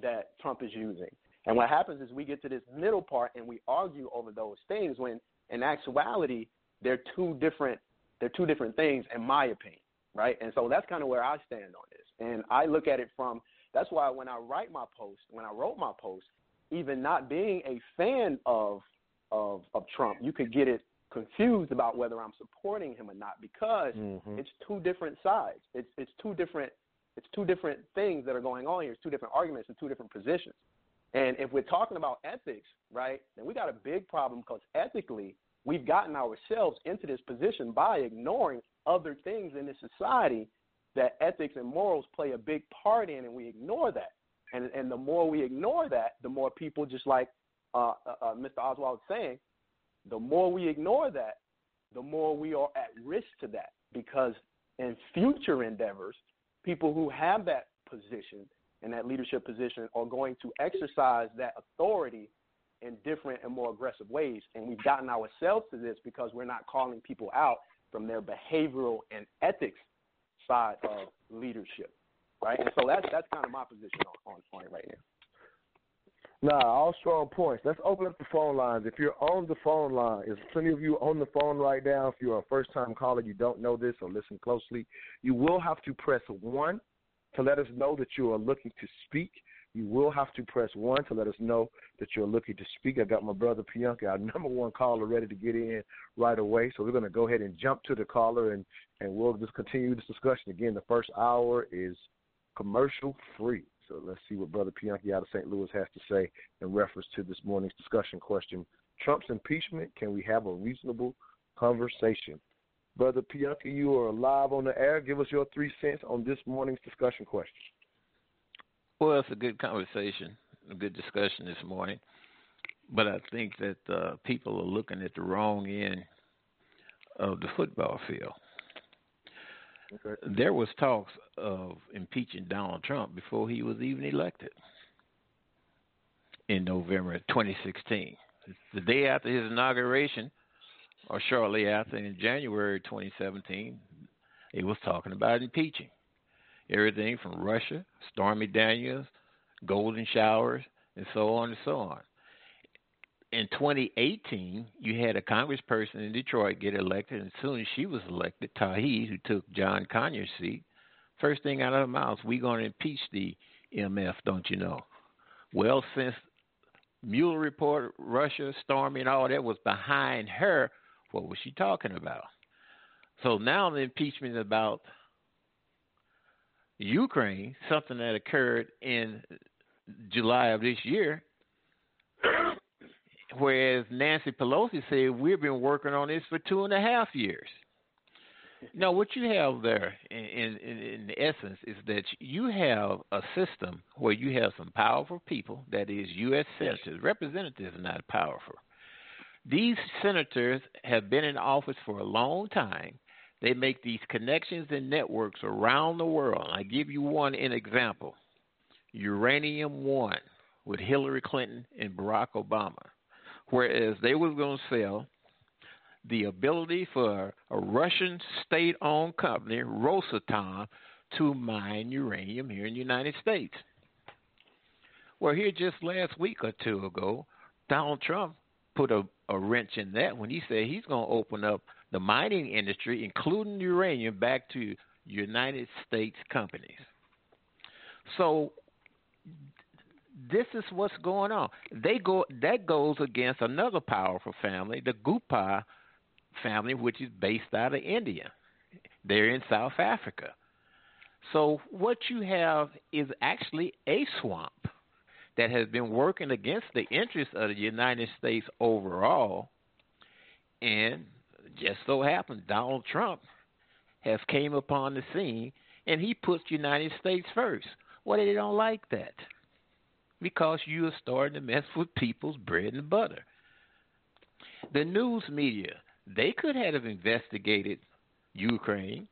that Trump is using. And what happens is we get to this middle part and we argue over those things when in actuality they're two different They're two different things, in my opinion, right? And so that's kind of where I stand on this. And I look at it from – that's why when I write my post, when I wrote my post, even not being a fan of Trump, you could get it confused about whether I'm supporting him or not, because it's two different sides. It's two different things that are going on here. It's two different arguments and two different positions. And if we're talking about ethics, right, then we got a big problem, because ethically we've gotten ourselves into this position by ignoring other things in this society that ethics and morals play a big part in, and we ignore that. And the more we ignore that, the more people, just like Mr. Oswald was saying, the more we ignore that, the more we are at risk to that, because in future endeavors, people who have that position and that leadership position are going to exercise that authority in different and more aggressive ways. And we've gotten ourselves to this because we're not calling people out from their behavioral and ethics side of leadership, right? And so that's kind of my position on it right now. Nah, all strong points. Let's open up the phone lines. If you're on the phone line, there's plenty of you on the phone right now. If you're a first-time caller, you don't know this, so listen closely. You will have to press 1 to let us know that you are looking to speak. You will have to press 1 to let us know that you're looking to speak. I got my brother Pionka, our number one caller, ready to get in right away, so we're going to go ahead and jump to the caller, and we'll just continue this discussion. Again, the first hour is commercial-free. So let's see what Brother Pianchi out of St. Louis has to say in reference to this morning's discussion question. Trump's impeachment, can we have a reasonable conversation? Brother Pianchi, you are live on the air. Give us your 3 cents on this morning's discussion question. Well, it's a good conversation, a good discussion this morning. But I think that people are looking at the wrong end of the football field. Okay. There was talks of impeaching Donald Trump before he was even elected in November 2016. The day after his inauguration, or shortly after, in January 2017, he was talking about impeaching. Everything from Russia, Stormy Daniels, golden showers, and so on and so on. In 2018, you had a congressperson in Detroit get elected, and as soon as she was elected, Tahi, who took John Conyers' seat, first thing out of her mouth, we're going to impeach the MF, don't you know? Well, since Mueller report, Russia, Stormy, and all that was behind her, what was she talking about? So now the impeachment is about Ukraine, something that occurred in July of this year, whereas Nancy Pelosi said, we've been working on this for 2.5 years. Now, what you have there, in essence, is that you have a system where you have some powerful people, that is U.S. senators. Representatives are not powerful. These senators have been in office for a long time. They make these connections and networks around the world. I give you an example. Uranium One with Hillary Clinton and Barack Obama. Whereas they were going to sell the ability for a Russian state-owned company, Rosatom, to mine uranium here in the United States. Well, here just last week or two ago, Donald Trump put a wrench in that when he said he's going to open up the mining industry, including uranium, back to United States companies. So this is what's going on. That goes against another powerful family, the Gupta family, which is based out of India. They're in South Africa. So what you have is actually a swamp that has been working against the interests of the United States overall. And just so happened, Donald Trump has came upon the scene, and he puts United States first. Well, they don't like that, because you are starting to mess with people's bread and butter. The news media, they could have investigated Ukraine.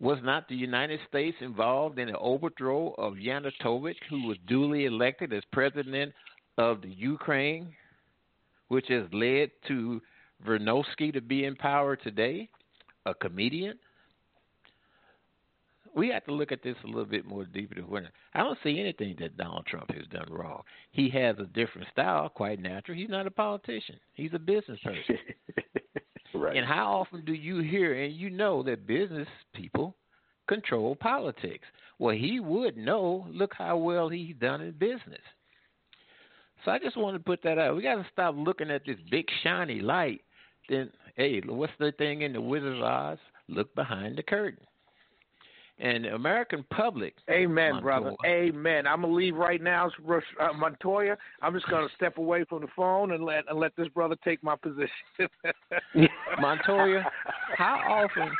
Was not the United States involved in the overthrow of Yanukovych, who was duly elected as president of the Ukraine, which has led to Vernovsky to be in power today, a comedian? We have to look at this a little bit more deeper. I don't see anything that Donald Trump has done wrong. He has a different style, quite natural. He's not a politician. He's a business person. Right. And how often do you hear, and you know that business people control politics? Well, he would know. Look how well he's done in business. So I just want to put that out. We got to stop looking at this big shiny light. Then, hey, what's the thing in The Wizard of Oz? Look behind the curtain. And the American public. Amen, Montoya, brother. Amen. I'm going to leave right now, Montoya. I'm just going to step away from the phone and let this brother take my position. Montoya, how often...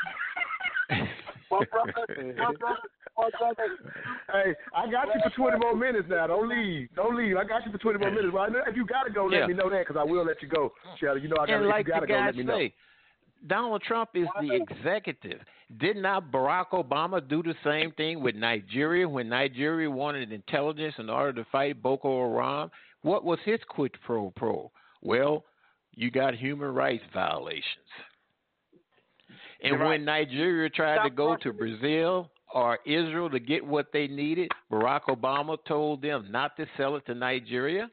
My brother. Hey, I got you for 20 more minutes now. Don't leave. I got you for 20 more minutes. Well, if you got to go, let me know that, because I will let you go, Shelley. You know I got to let you go. Let me know. Donald Trump is the executive. Did not Barack Obama do the same thing with Nigeria when Nigeria wanted intelligence in order to fight Boko Haram? What was his quid pro quo? Well, you got human rights violations. And when Nigeria tried to go to Brazil or Israel to get what they needed, Barack Obama told them not to sell it to Nigeria.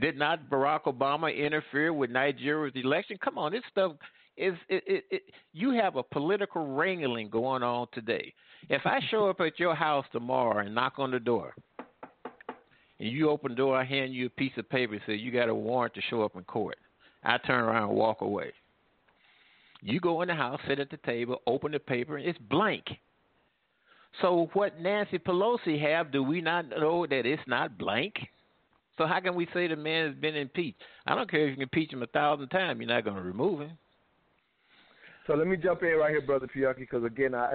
Did not Barack Obama interfere with Nigeria's election? Come on, this stuff is you have a political wrangling going on today. If I show up at your house tomorrow and knock on the door, and you open the door, I hand you a piece of paper and say, you got a warrant to show up in court. I turn around and walk away. You go in the house, sit at the table, open the paper, and it's blank. So what Nancy Pelosi have, do we not know that it's not blank? So how can we say the man has been impeached? I don't care if you can impeach him 1,000 times. You're not going to remove him. So let me jump in right here, Brother Fiocchi, because, again, I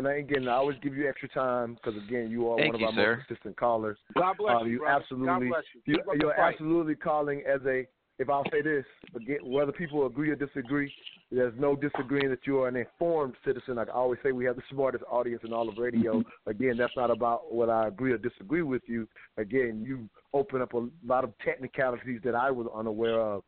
always give you extra time because, again, you are one of our most consistent callers. God bless you, brother. God bless you. You're absolutely calling as a – if I'll say this, whether people agree or disagree, there's no disagreeing that you are an informed citizen. Like I always say, we have the smartest audience in all of radio. Again, that's not about what I agree or disagree with you. Again, you open up a lot of technicalities that I was unaware of.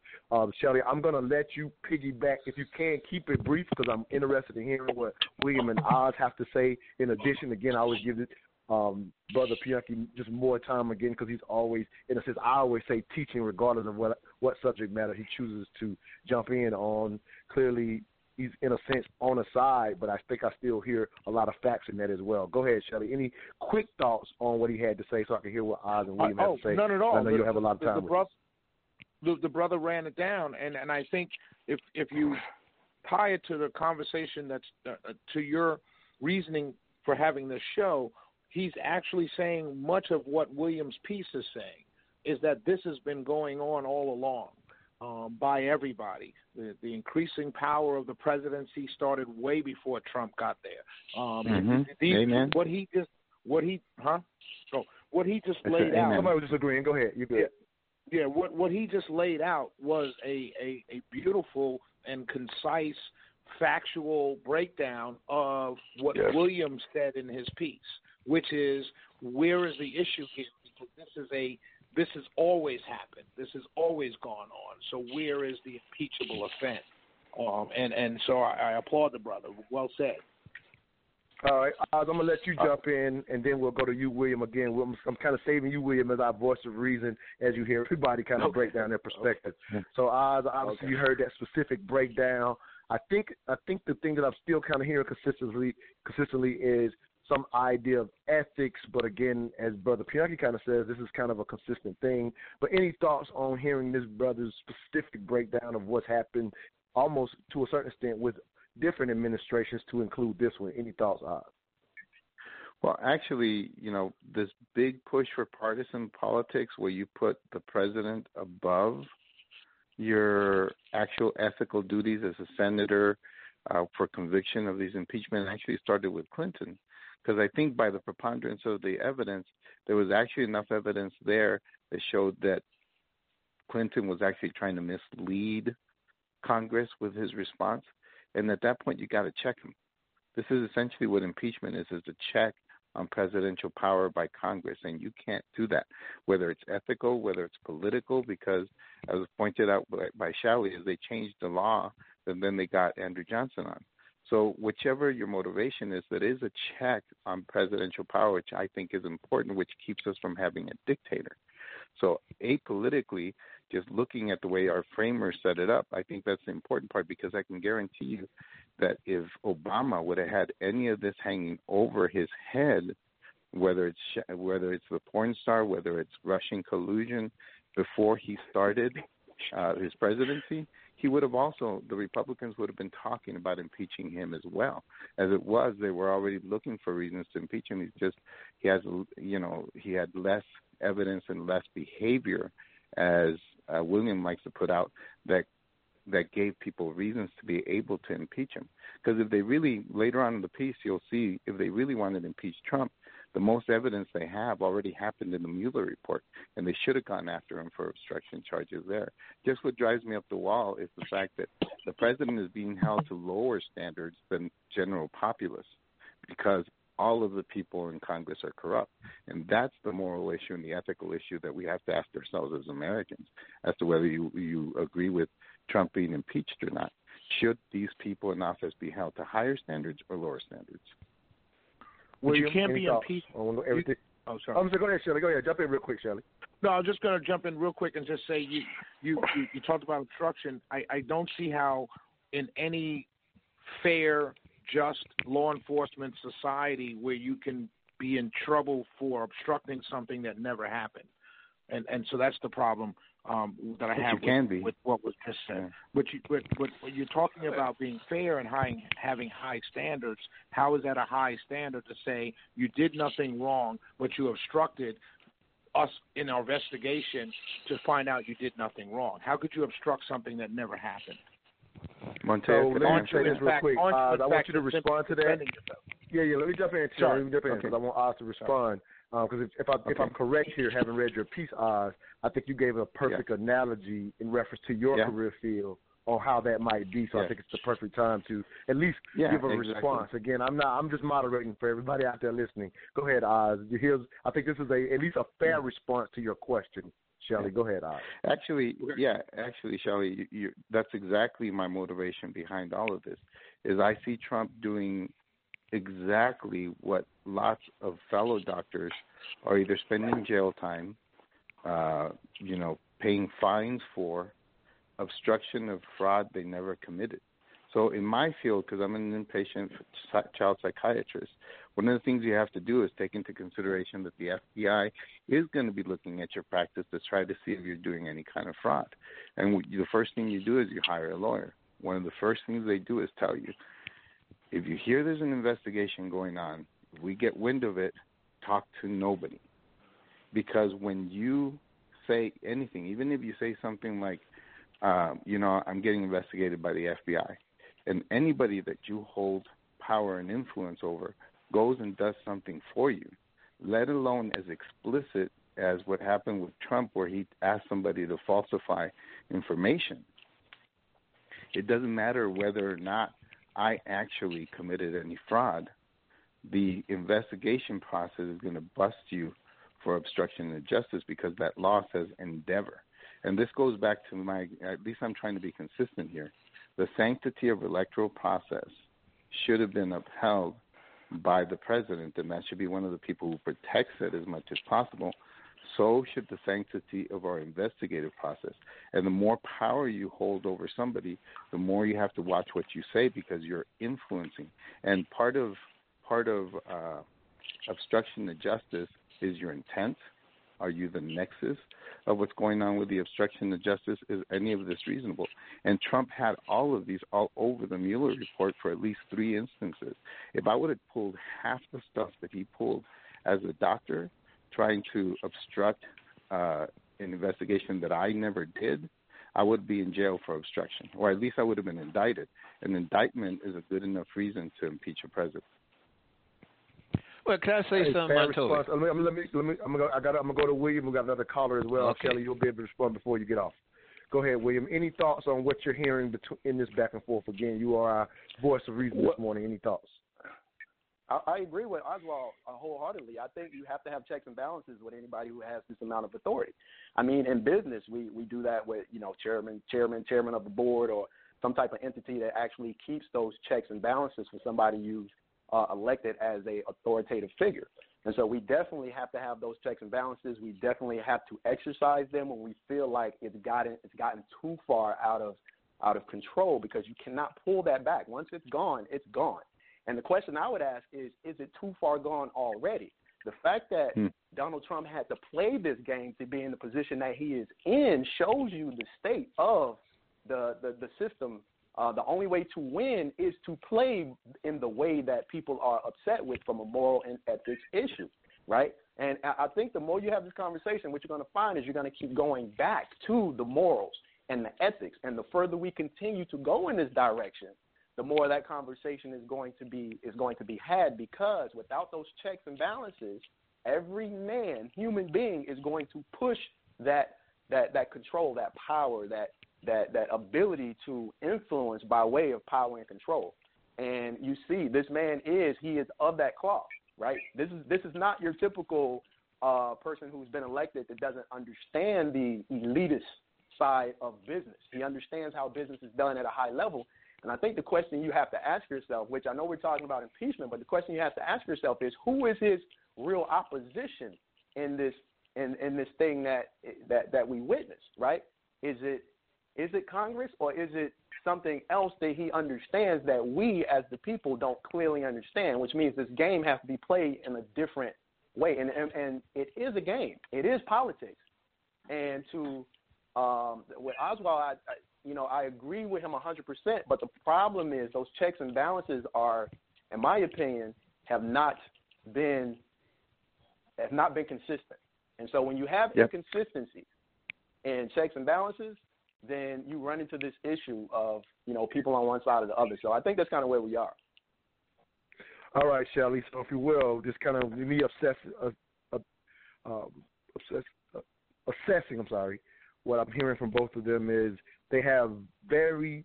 Shelley, I'm going to let you piggyback. If you can, keep it brief because I'm interested in hearing what William and Oz have to say. In addition, again, I always give it Brother Pianki just more time again because he's always, in a sense, I always say teaching regardless of what subject matter he chooses to jump in on. Clearly, he's, in a sense, on a side, but I think I still hear a lot of facts in that as well. Go ahead, Shelley. Any quick thoughts on what he had to say so I can hear what Oz and William have to say? None at all. I know you'll have a lot of time with it. The brother ran it down, and I think if you tie it to the conversation that's to your reasoning for having this show, he's actually saying much of what William's piece is saying, is that this has been going on all along by everybody. The increasing power of the presidency started way before Trump got there. Amen. What he just laid out. Somebody was disagreeing. Go ahead. You go ahead. Yeah. What he just laid out was a beautiful and concise factual breakdown of what William said in his piece, which is, where is the issue here? Because this has always happened. This has always gone on. So where is the impeachable offense? So I applaud the brother. Well said. All right, Oz, I'm going to let you jump in, and then we'll go to you, William, again. I'm kind of saving you, William, as our voice of reason, as you hear everybody kind of break down their perspective. Okay. So, Oz, obviously you heard that specific breakdown. I think the thing that I'm still kind of hearing consistently is some idea of ethics, but again, as Brother Pianki kind of says, this is kind of a consistent thing. But any thoughts on hearing this brother's specific breakdown of what's happened almost to a certain extent with different administrations to include this one? Any thoughts, Oz? Well, actually, you know, this big push for partisan politics where you put the president above your actual ethical duties as a senator for conviction of these impeachment actually started with Clinton. Because I think by the preponderance of the evidence, there was actually enough evidence there that showed that Clinton was actually trying to mislead Congress with his response. And at that point, you got to check him. This is essentially what impeachment is a check on presidential power by Congress, and you can't do that, whether it's ethical, whether it's political, because as pointed out by Shelley, is they changed the law, and then they got Andrew Johnson on. So whichever your motivation is, that is a check on presidential power, which I think is important, which keeps us from having a dictator. So apolitically, just looking at the way our framers set it up, I think that's the important part, because I can guarantee you that if Obama would have had any of this hanging over his head, whether it's the porn star, whether it's Russian collusion, before he started his presidency, he would have also, the Republicans would have been talking about impeaching him as well. As it was, they were already looking for reasons to impeach him. He's just, he had less evidence and less behavior, as William likes to put out, that gave people reasons to be able to impeach him. Because if they really, later on in the piece, you'll see, if they really wanted to impeach Trump, the most evidence they have already happened in the Mueller report, and they should have gone after him for obstruction charges there. Just what drives me up the wall is the fact that the president is being held to lower standards than general populace because all of the people in Congress are corrupt. And that's the moral issue and the ethical issue that we have to ask ourselves as Americans as to whether you agree with Trump being impeached or not. Should these people in office be held to higher standards or lower standards? Well, you can't be impeached. Oh, sorry. I'm just going to ask Shelley. Go ahead. Jump in real quick, Shelley. No, I'm just going to jump in real quick and just say you talked about obstruction. I don't see how in any fair, just law enforcement society where you can be in trouble for obstructing something that never happened. And so that's the problem that I have with what was just said. Yeah. But when you're talking about being fair and having high standards, how is that a high standard to say you did nothing wrong, but you obstructed us in our investigation to find out you did nothing wrong? How could you obstruct something that never happened? Montoya, so let me say this real quick. I want you to respond to that. Yeah, let me jump in. Sure. Let me jump in because I want Oz to respond. Because if I'm correct here, having read your piece, Oz, I think you gave a perfect analogy in reference to your career field on how that might be. So I think it's the perfect time to at least give a response. Again, I'm just moderating for everybody out there listening. Go ahead, Oz. I think this is at least a fair response to your question. Shelley, go ahead. Alex. Actually, Shelley, that's exactly my motivation behind all of this. Is I see Trump doing exactly what lots of fellow doctors are either spending jail time, paying fines for, obstruction of fraud they never committed. So in my field, because I'm an inpatient child psychiatrist, one of the things you have to do is take into consideration that the FBI is going to be looking at your practice to try to see if you're doing any kind of fraud. And the first thing you do is you hire a lawyer. One of the first things they do is tell you, if you hear there's an investigation going on, if we get wind of it, talk to nobody. Because when you say anything, even if you say something like, I'm getting investigated by the FBI, and anybody that you hold power and influence over goes and does something for you, let alone as explicit as what happened with Trump where he asked somebody to falsify information. It doesn't matter whether or not I actually committed any fraud. The investigation process is going to bust you for obstruction of justice because that law says endeavor. And this goes back to at least I'm trying to be consistent here. The sanctity of electoral process should have been upheld by the president, and that should be one of the people who protects it as much as possible. So should the sanctity of our investigative process. And the more power you hold over somebody, the more you have to watch what you say because you're influencing. And part of obstruction of justice is your intent. Are you the nexus of what's going on with the obstruction of justice? Is any of this reasonable? And Trump had all of these all over the Mueller report for at least three instances. If I would have pulled half the stuff that he pulled as a doctor trying to obstruct an investigation that I never did, I would be in jail for obstruction, or at least I would have been indicted. An indictment is a good enough reason to impeach a president. Well, can I say something? I'm gonna go to William. We got another caller as well. Okay. Shelley, you'll be able to respond before you get off. Go ahead, William. Any thoughts on what you're hearing in this back and forth? Again, you are our voice of reason this morning. Any thoughts? I agree with Oswald wholeheartedly. I think you have to have checks and balances with anybody who has this amount of authority. I mean, in business, we do that with chairman of the board or some type of entity that actually keeps those checks and balances for somebody you've elected as a authoritative figure. And so we definitely have to have those checks and balances. We definitely have to exercise them when we feel like it's gotten too far out of control, because you cannot pull that back. Once it's gone, it's gone. And the question I would ask is it too far gone already? The fact that Donald Trump had to play this game to be in the position that he is in shows you the state of the system. The only way to win is to play in the way that people are upset with from a moral and ethics issue, right? And I think the more you have this conversation, what you're going to find is you're going to keep going back to the morals and the ethics. And the further we continue to go in this direction, the more that conversation is going to be had, because without those checks and balances, every man, human being, is going to push that control, that power, that ability to influence by way of power and control. And you see, this man is of that cloth, right? This is not your typical person who's been elected that doesn't understand the elitist side of business. He understands how business is done at a high level. And I think the question you have to ask yourself, which I know we're talking about impeachment, but the question you have to ask yourself is, who is his real opposition in this thing that we witness, right? Is it Congress, or is it something else that he understands that we as the people don't clearly understand, which means this game has to be played in a different way. And it is a game. It is politics. And to with Oswald, I agree with him 100%, but the problem is those checks and balances are, in my opinion, have not been consistent. And so when you have inconsistencies in checks and balances, then you run into this issue of, people on one side or the other. So I think that's kind of where we are. All right, Shelley. So if you will, just kind of me assessing, what I'm hearing from both of them is they have very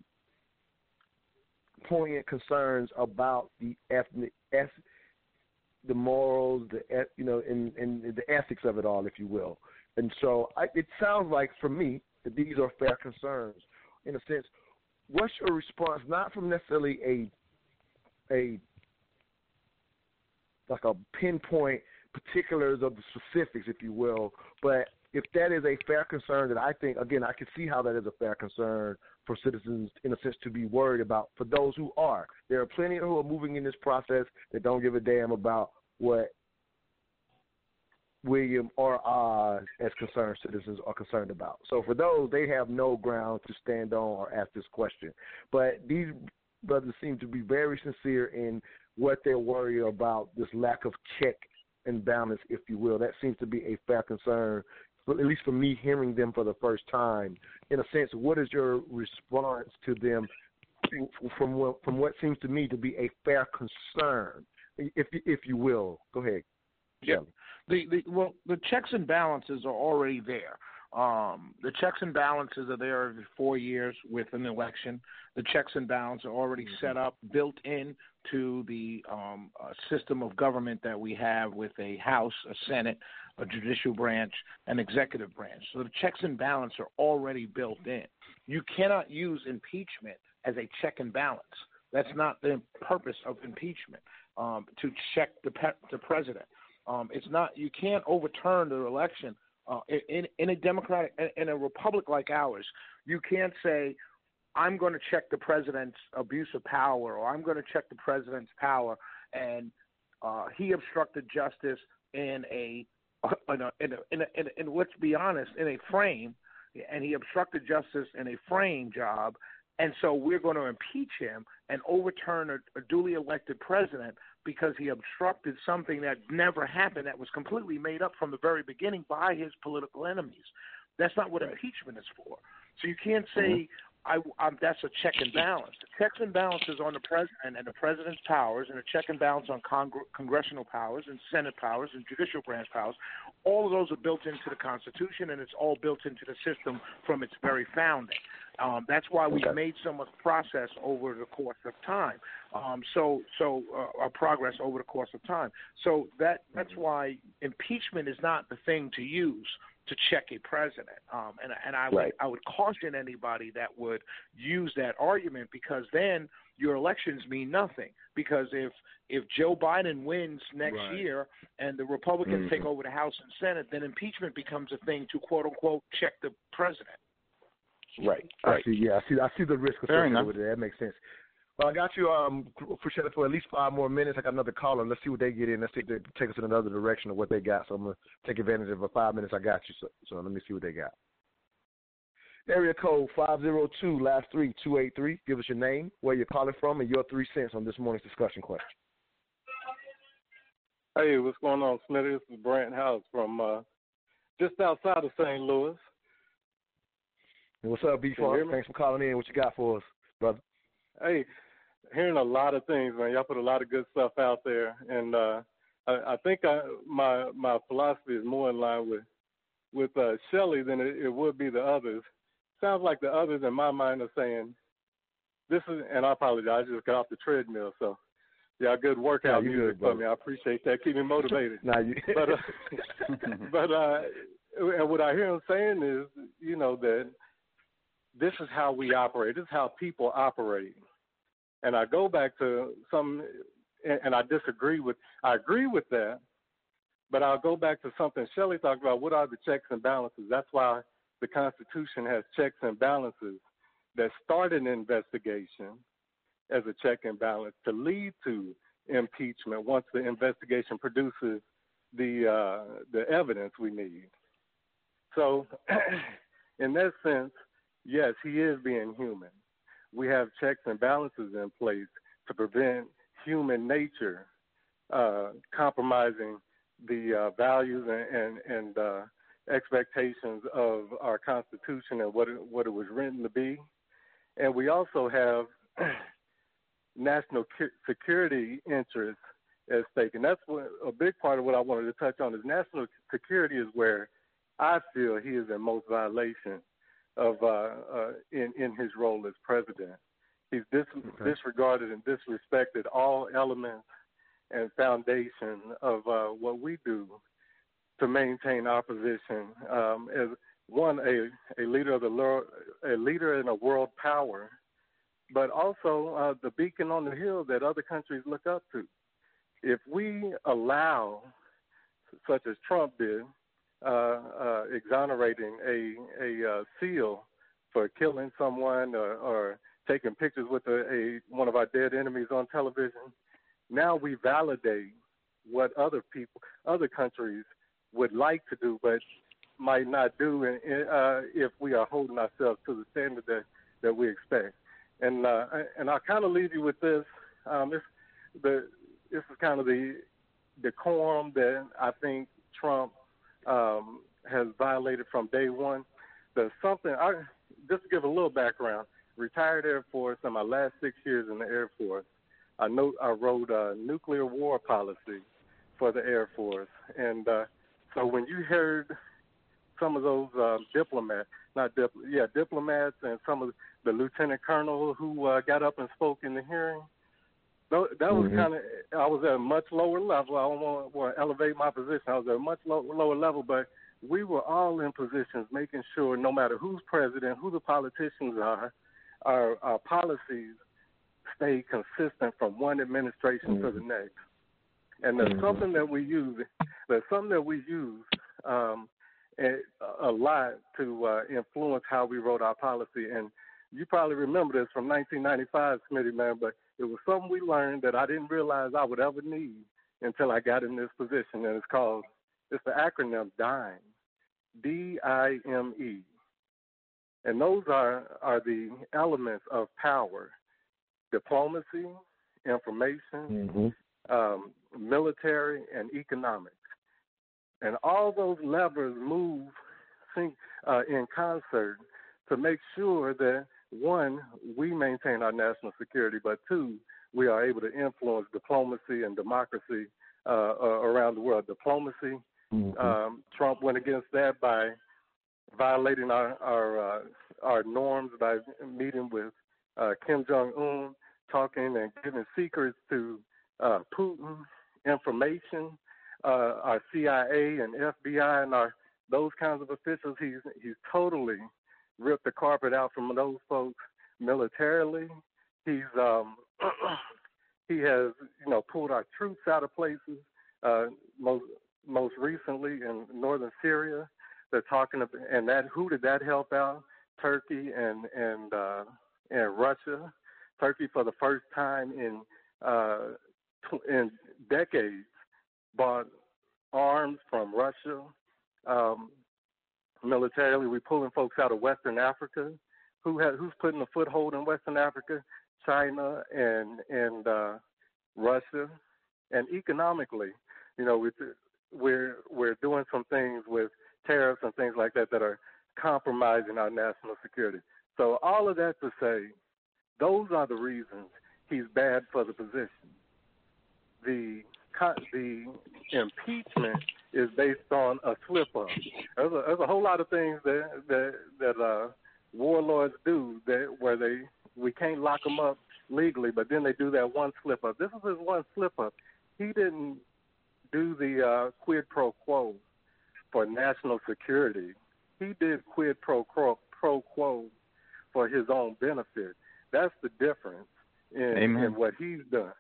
poignant concerns about the the morals, and the ethics of it all, if you will. And so it sounds like, for me, that these are fair concerns. In a sense, what's your response, not from necessarily a pinpoint particulars of the specifics, if you will, but if that is a fair concern that I think, again, I can see how that is a fair concern for citizens, in a sense, to be worried about, for those who are. There are plenty who are moving in this process that don't give a damn about what William or Oz as concerned citizens are concerned about. So for those, they have no ground to stand on or ask this question. But these brothers seem to be very sincere in what they're worried about, this lack of check and balance, if you will. That seems to be a fair concern, at least for me hearing them for the first time. In a sense, what is your response to them from what seems to me to be a fair concern, if you will? Go ahead. Yeah. The checks and balances are already there. The checks and balances are there every 4 years with an election. The checks and balances are already set up, built in to the system of government that we have, with a House, a Senate, a judicial branch, an executive branch. So the checks and balances are already built in. You cannot use impeachment as a check and balance. That's not the purpose of impeachment, to check the president. It's not. You can't overturn the election in a democratic, in a republic like ours. You can't say, "I'm going to check the president's abuse of power," or "I'm going to check the president's power," and he obstructed justice in let's be honest, in a frame, and he obstructed justice in a frame job, and so we're going to impeach him and overturn a duly elected president because he obstructed something that never happened, that was completely made up from the very beginning by his political enemies. That's not what impeachment is for. So you can't say that's a check and balance. The checks and balances on the president and the president's powers, and a check and balance on congressional powers and Senate powers and judicial branch powers, all of those are built into the Constitution, and it's all built into the system from its very founding. That's why we've made so much process over the course of time. Progress over the course of time. So that's why impeachment is not the thing to use to check a president. I would caution anybody that would use that argument, because then your elections mean nothing. Because if Joe Biden wins next year and the Republicans take over the House and Senate, then impeachment becomes a thing to, quote unquote, check the president. Right. Right. I see the risk associated with it. That makes sense. Well, I got you, Cruchetta, for at least 5 more minutes. I got another caller. Let's see what they get in. Let's see if they take us in another direction of what they got. So I'm going to take advantage of the 5 minutes I got you. So let me see what they got. Area code 502, last 3, 283. Give us your name, where you're calling from, and your 3 cents on this morning's discussion question. Hey, what's going on, Smitty? This is Brant House from just outside of St. Louis. Hey, what's up, B-Farm? Thanks for calling in. What you got for us, brother? Hey, hearing a lot of things, man. Y'all put a lot of good stuff out there, and I think my philosophy is more in line with Shelley than it would be the others. Sounds like the others in my mind are saying, "This is," and I apologize, I just got off the treadmill, so y'all good workout music for me. I appreciate that. Keep me motivated. But what I hear them saying is, you know, that this is how we operate. This is how people operate. And I go back to some, and I agree with that, but I'll go back to something Shelley talked about. What are the checks and balances? That's why the Constitution has checks and balances that start an investigation as a check and balance to lead to impeachment once the investigation produces the evidence we need. So in that sense, yes, he is being human. We have checks and balances in place to prevent human nature compromising the values and expectations of our Constitution and what it was written to be. And we also have national security interests at stake. And that's a big part of what I wanted to touch on is national security is where I feel he is in most violation of in his role as president. He's disregarded and disrespected all elements and foundation of what we do to maintain our position as one, a leader of a leader in a world power, but also the beacon on the hill that other countries look up to. If we allow, such as Trump did, exonerating a SEAL for killing someone or taking pictures with one of our dead enemies on television, now we validate what other countries would like to do but might not do if we are holding ourselves to the standard that we expect. And I'll kind of leave you with this. This is kind of the decorum that I think Trump has violated from day one. Just to give a little background, retired Air Force, and my last 6 years in the Air Force, I wrote a nuclear war policy for the Air Force. And so when you heard some of those diplomats and some of the lieutenant colonel who got up and spoke in the hearing, that was kind of, I was at a much lower level. I don't want to elevate my position. I was at a much lower level, but we were all in positions making sure no matter who's president, who the politicians are, our policies stay consistent from one administration to the next. And there's something that we use. A lot to influence how we wrote our policy. And you probably remember this from 1995, Smitty, man, but it was something we learned that I didn't realize I would ever need until I got in this position, and it's the acronym DIME, D-I-M-E. And those are the elements of power: diplomacy, information, military, and economics. And all those levers move in concert to make sure that, one, we maintain our national security, but two, we are able to influence diplomacy and democracy around the world. Diplomacy, Trump went against that by violating our norms, by meeting with Kim Jong-un, talking and giving secrets to Putin, information. Our CIA and FBI and our those kinds of officials, he's totally ripped the carpet out from those folks militarily. He's he has, you know, pulled our troops out of places. Most recently in northern Syria, they're talking about, and that who did that help out? Turkey and Russia. Turkey, for the first time in decades, bought arms from Russia. Militarily, we're pulling folks out of Western Africa. Who's putting a foothold in Western Africa? China and Russia. And economically, you know, we're doing some things with tariffs and things like that that are compromising our national security. So all of that to say, those are the reasons he's bad for the position. The impeachment is based on a slip-up. There's a whole lot of things that warlords do we can't lock them up legally, but then they do that one slip-up. This is his one slip-up. He didn't do the quid pro quo for national security. He did quid pro quo for his own benefit. That's the difference in what he's done.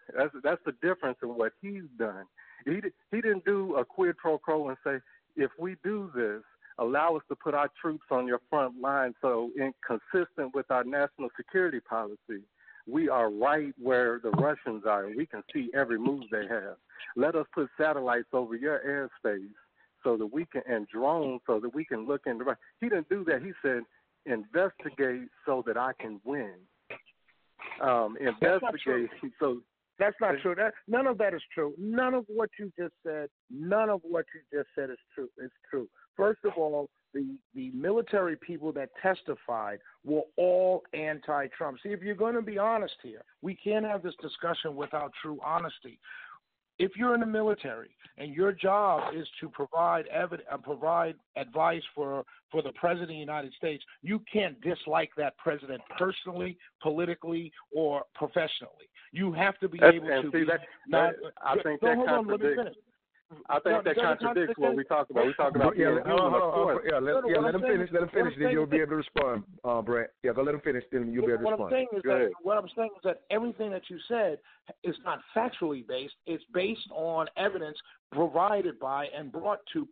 That's the difference in what he's done. He didn't do a quid pro quo and say, if we do this, allow us to put our troops on your front line so inconsistent with our national security policy, we are right where the Russians are, and we can see every move they have. Let us put satellites over your airspace so that we can, and drones so that we can look in the right. He didn't do that. He said, investigate so that I can win. Investigate. That's not true. None of that is true. None of what you just said is true. It's true. First of all, the military people that testified were all anti-Trump. See, if you're going to be honest here, we can't have this discussion without true honesty. If you're in the military and your job is to provide provide advice for the President of the United States, you can't dislike that president personally, politically, or professionally. You have to be I think that contradicts what we talked about. We talked about let him finish. Then you'll be able to respond, Brent. Yeah, go let him finish. Then you'll be able to respond. What I'm saying is that everything that you said is not factually based. It's based on evidence provided by and brought to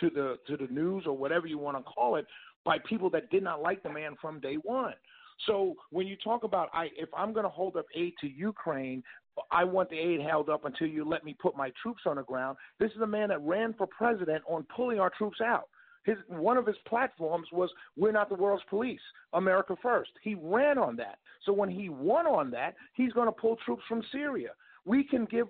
the news or whatever you want to call it by people that did not like the man from day one. So when you talk about if I'm going to hold up aid to Ukraine, I want the aid held up until you let me put my troops on the ground. This is a man that ran for president on pulling our troops out. One of his platforms was, we're not the world's police, America first. He ran on that. So when he won on that, he's going to pull troops from Syria.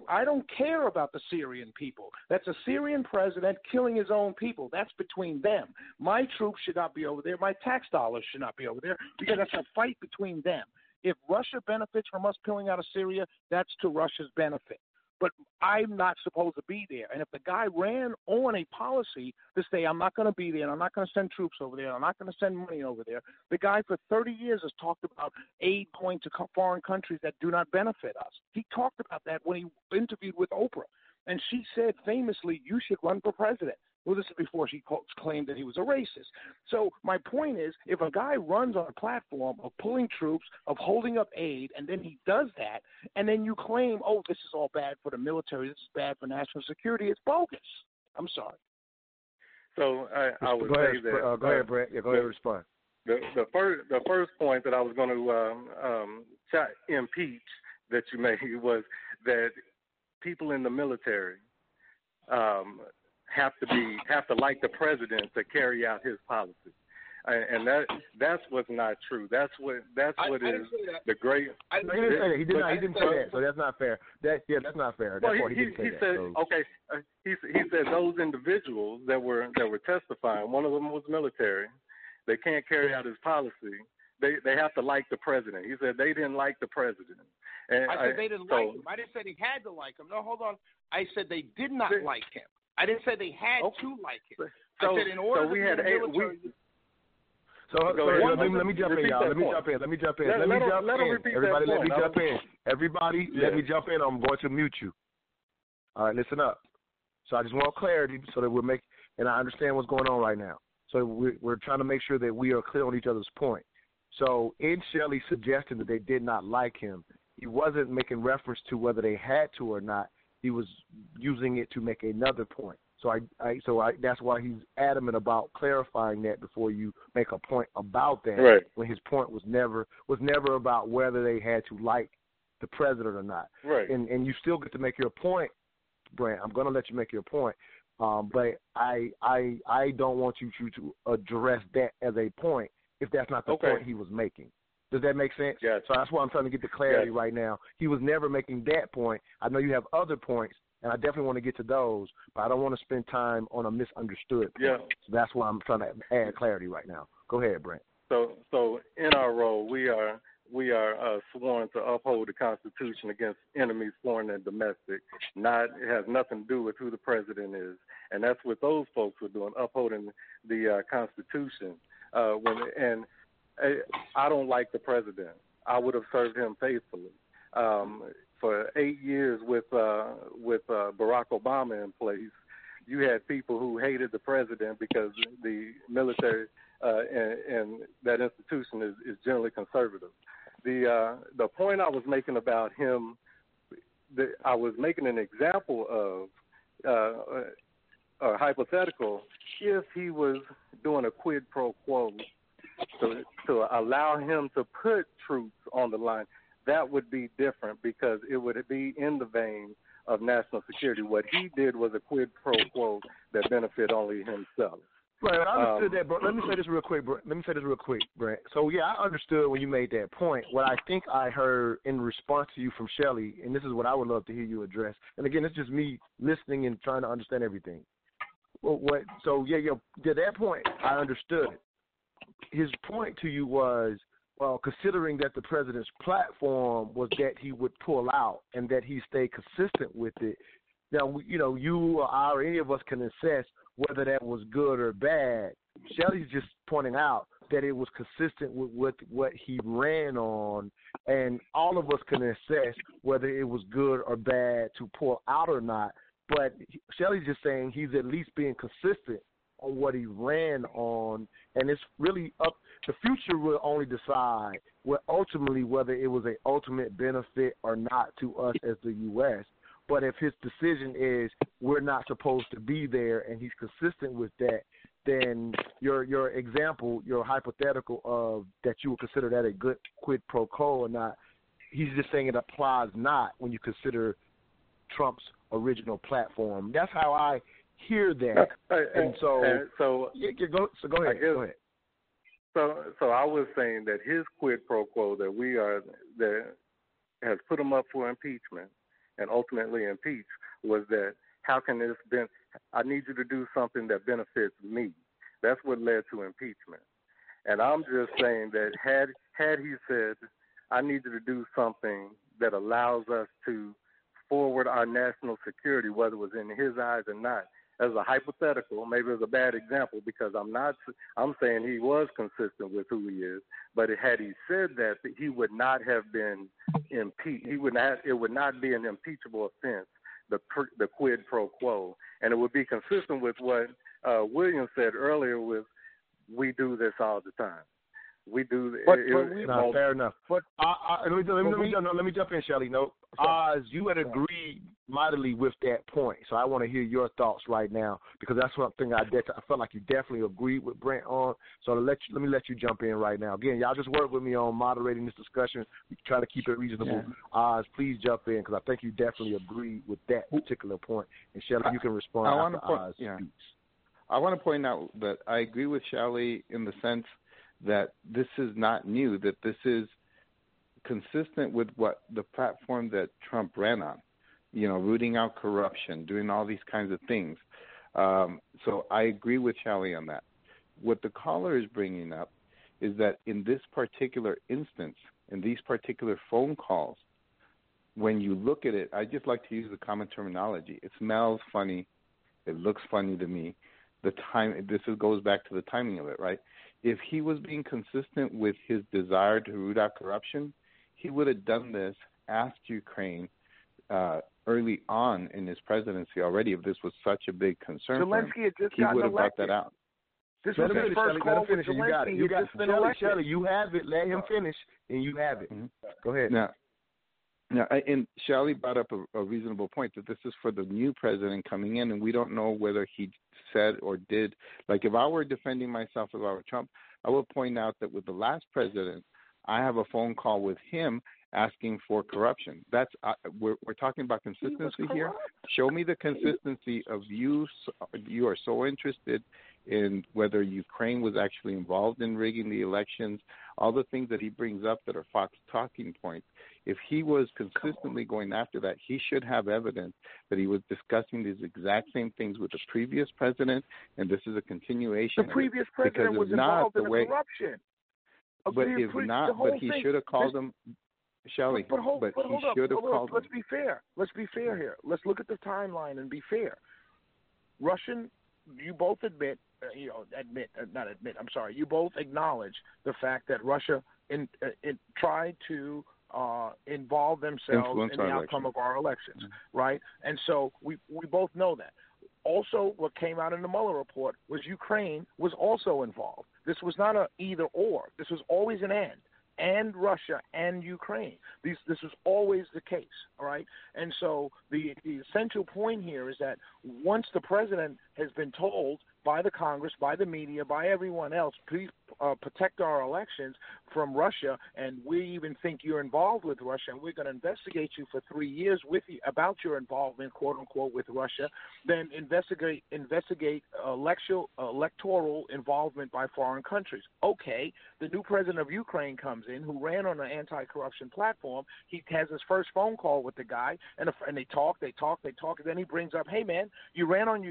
I don't care about the Syrian people. That's a Syrian president killing his own people. That's between them. My troops should not be over there. My tax dollars should not be over there because that's a fight between them. If Russia benefits from us pulling out of Syria, that's to Russia's benefit. But I'm not supposed to be there. And if the guy ran on a policy to say, I'm not going to be there, and I'm not going to send troops over there, and I'm not going to send money over there, the guy for 30 years has talked about aid going to foreign countries that do not benefit us. He talked about that when he interviewed with Oprah. And she said famously, you should run for president. Well, this is before she claimed that he was a racist. So my point is, if a guy runs on a platform of pulling troops, of holding up aid, and then he does that, and then you claim, oh, this is all bad for the military, this is bad for national security, it's bogus. I'm sorry. So I would say that. Go ahead, Brent. Yeah, go ahead and respond. The first point that I was going to impeach that you made was that people in the military have to like the president to carry out his policy, and that's what's not true. He didn't say that, so that's not fair. That's not fair. Well, he said those individuals that were testifying. One of them was military. They can't carry out his policy. They have to like the president. He said they didn't like the president. And I said they didn't like him. I didn't say they had to like him. No, hold on. I said they did not like him. I didn't say they had to like it. So, I said in order to be military. Let me jump in. I'm going to mute you. All right, listen up. So I just want clarity so that we'll make and I understand what's going on right now. So we're trying to make sure that we are clear on each other's point. So in Shelley's suggestion that they did not like him, he wasn't making reference to whether they had to or not. He was using it to make another point. So I that's why he's adamant about clarifying that before you make a point about that. Right. When his point was never about whether they had to like the president or not. Right. And you still get to make your point, Brent. I'm going to let you make your point, but I don't want you to address that as a point if that's not the point he was making. Does that make sense? Yes. So that's why I'm trying to get the clarity right now. He was never making that point. I know you have other points, and I definitely want to get to those, but I don't want to spend time on a misunderstood point. Yeah. So that's why I'm trying to add clarity right now. Go ahead, Brent. So in our role, we are sworn to uphold the Constitution against enemies, foreign and domestic. It has nothing to do with who the president is, and that's what those folks were doing, upholding the Constitution. I don't like the president. I would have served him faithfully for 8 years with Barack Obama in place. You had people who hated the president because the military and that institution is generally conservative. The point I was making about him, I was making an example of a hypothetical. If he was doing a quid pro quo to allow him to put troops on the line, that would be different because it would be in the vein of national security. What he did was a quid pro quo that benefited only himself. Right, I understood that, bro. Let me say this real quick, Brent. So, yeah, I understood when you made that point. What I think I heard in response to you from Shelley, and this is what I would love to hear you address, and again, it's just me listening and trying to understand everything. So, that point, I understood. His point to you was, well, considering that the president's platform was that he would pull out and that he stayed consistent with it, now, you know, you or I or any of us can assess whether that was good or bad. Shelley's just pointing out that it was consistent with what he ran on, and all of us can assess whether it was good or bad to pull out or not. But Shelley's just saying he's at least being consistent on what he ran on, and it's really up. The future will only decide ultimately whether it was an ultimate benefit or not to us as the U.S. But if his decision is we're not supposed to be there, and he's consistent with that, then your example, your hypothetical of that you would consider that a good quid pro quo or not, he's just saying it applies not when you consider Trump's original platform. That's how I hear that, so go ahead. So I was saying that his quid pro quo that has put him up for impeachment and ultimately impeached was that how can this I need you to do something that benefits me. That's what led to impeachment. And I'm just saying that had he said, I need you to do something that allows us to forward our national security, whether it was in his eyes or not, as a hypothetical, maybe it's a bad example because I'm saying he was consistent with who he is, but had he said that, he would not have been impeached. It would not be an impeachable offense, the quid pro quo. And it would be consistent with what William said earlier with, we do this all the time. We do. Fair enough. But let me jump in, Shelley. No, Oz, you had agreed mightily with that point, so I want to hear your thoughts right now because that's something I felt like you definitely agreed with Brent on. So let me let you jump in right now. Again, y'all just work with me on moderating this discussion. We try to keep it reasonable. Yeah. Oz, please jump in because I think you definitely agreed with that particular point. And Shelley, you can respond after Oz speaks. I want to point out that I agree with Shelley in the sense that this is not new, that this is consistent with what the platform that Trump ran on, you know, rooting out corruption, doing all these kinds of things. So I agree with Shelley on that. What the caller is bringing up is that in this particular instance, in these particular phone calls, when you look at it, I just like to use the common terminology. It smells funny. It looks funny to me. The time, this goes back to the timing of it, right? If he was being consistent with his desire to root out corruption, he would have done this after Ukraine early on in his presidency already, if this was such a big concern for him, he would have brought that out. This was his first call with Zelensky. You got it. You got it. Shelley, you have it. Let him finish, and you have it. Mm-hmm. Go ahead. Now, and Shelley brought up a reasonable point that this is for the new president coming in, and we don't know whether he said or did. Like, if I were defending myself, if I were Trump, I would point out that with the last president, I have a phone call with him asking for corruption. That's we're talking about consistency here. Show me the consistency of you. You are so interested in whether Ukraine was actually involved in rigging the elections, all the things that he brings up that are Fox talking points. If he was consistently going after that, he should have evidence that he was discussing these exact same things with the previous president, and this is a continuation. The previous president was involved in corruption. But if not, but he should have called him. Shelley, but he should have called. Let's be fair. Let's be fair here. Let's look at the timeline and be fair. Russian, you both admit, you both acknowledge the fact that Russia tried to involve themselves in the outcome of our elections, mm-hmm. right? And so we both know that. Also, what came out in the Mueller report was Ukraine was also involved. This was not an either or. This was always an and. And Russia and Ukraine. This is always the case, all right? And so the essential point here is that once the president has been told by the Congress, by the media, by everyone else, please protect our elections from Russia, and we even think you're involved with Russia, and we're going to investigate you for 3 years with you about your involvement, quote-unquote, with Russia, then investigate electoral involvement by foreign countries. Okay, the new president of Ukraine comes in, who ran on an anti-corruption platform. He has his first phone call with the guy, and they talk, and then he brings up, hey, man, you ran on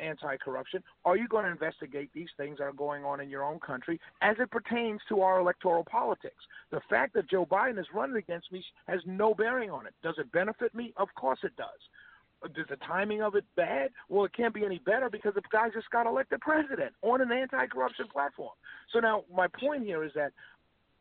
anti-corruption. Are you going to investigate these things that are going on in your own country as it pertains to our electoral politics? The fact that Joe Biden is running against me has no bearing on it. Does it benefit me? Of course it does. Is the timing of it bad? Well, it can't be any better because the guy just got elected president on an anti-corruption platform. So now my point here is that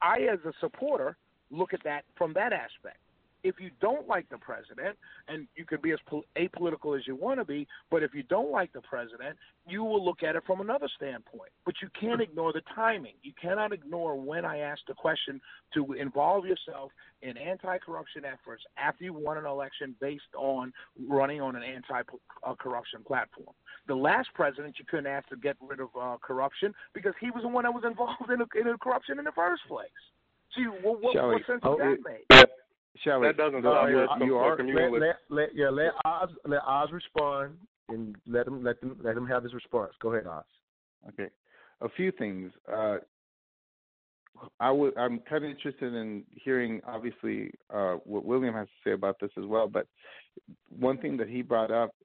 I, as a supporter, look at that from that aspect. If you don't like the president, and you can be as apolitical as you want to be, but if you don't like the president, you will look at it from another standpoint. But you can't ignore the timing. You cannot ignore when I asked the question to involve yourself in anti-corruption efforts after you won an election based on running on an anti-corruption platform. The last president, you couldn't ask to get rid of corruption because he was the one that was involved in corruption in the first place. See, what sense does that make? Shelley, that doesn't let Oz respond and let him have his response. Go ahead, Oz. Okay, a few things. I'm kind of interested in hearing, obviously, what William has to say about this as well. But one thing that he brought up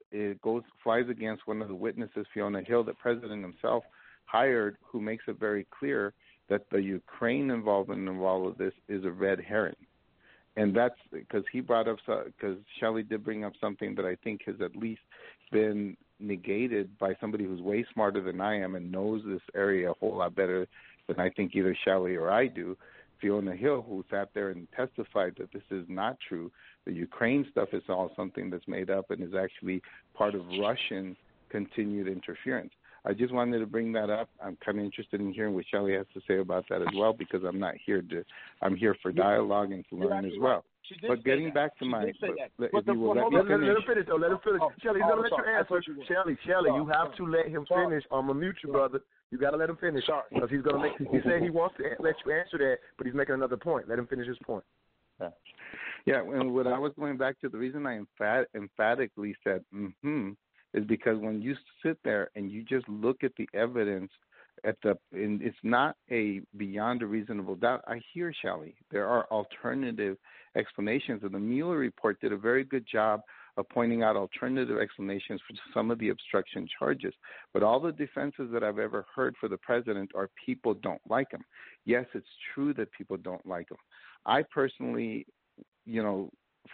flies against one of the witnesses, Fiona Hill, the president himself hired, who makes it very clear that the Ukraine involvement in all of this is a red herring. And that's because Shelley did bring up something that I think has at least been negated by somebody who's way smarter than I am and knows this area a whole lot better than I think either Shelley or I do. Fiona Hill, who sat there and testified that this is not true. The Ukraine stuff is all something that's made up and is actually part of Russian continued interference. I just wanted to bring that up. I'm kind of interested in hearing what Shelley has to say about that as well, because I'm here for dialogue and to learn as well. But getting back to my, if you will let me finish. Let him finish, though. Let him finish. Shelley, he's going to let you answer. Shelley, you have to let him finish. I'm going to mute you, brother. You got to let him finish. Sorry. Because he said he wants to let you answer that, but he's making another point. Let him finish his point. Yeah, and what I was going back to, the reason I emphatically said, is because when you sit there and you just look at the evidence, and it's not a beyond a reasonable doubt. I hear, Shelley, there are alternative explanations, and the Mueller report did a very good job of pointing out alternative explanations for some of the obstruction charges. But all the defenses that I've ever heard for the president are people don't like him. Yes, it's true that people don't like him. I personally,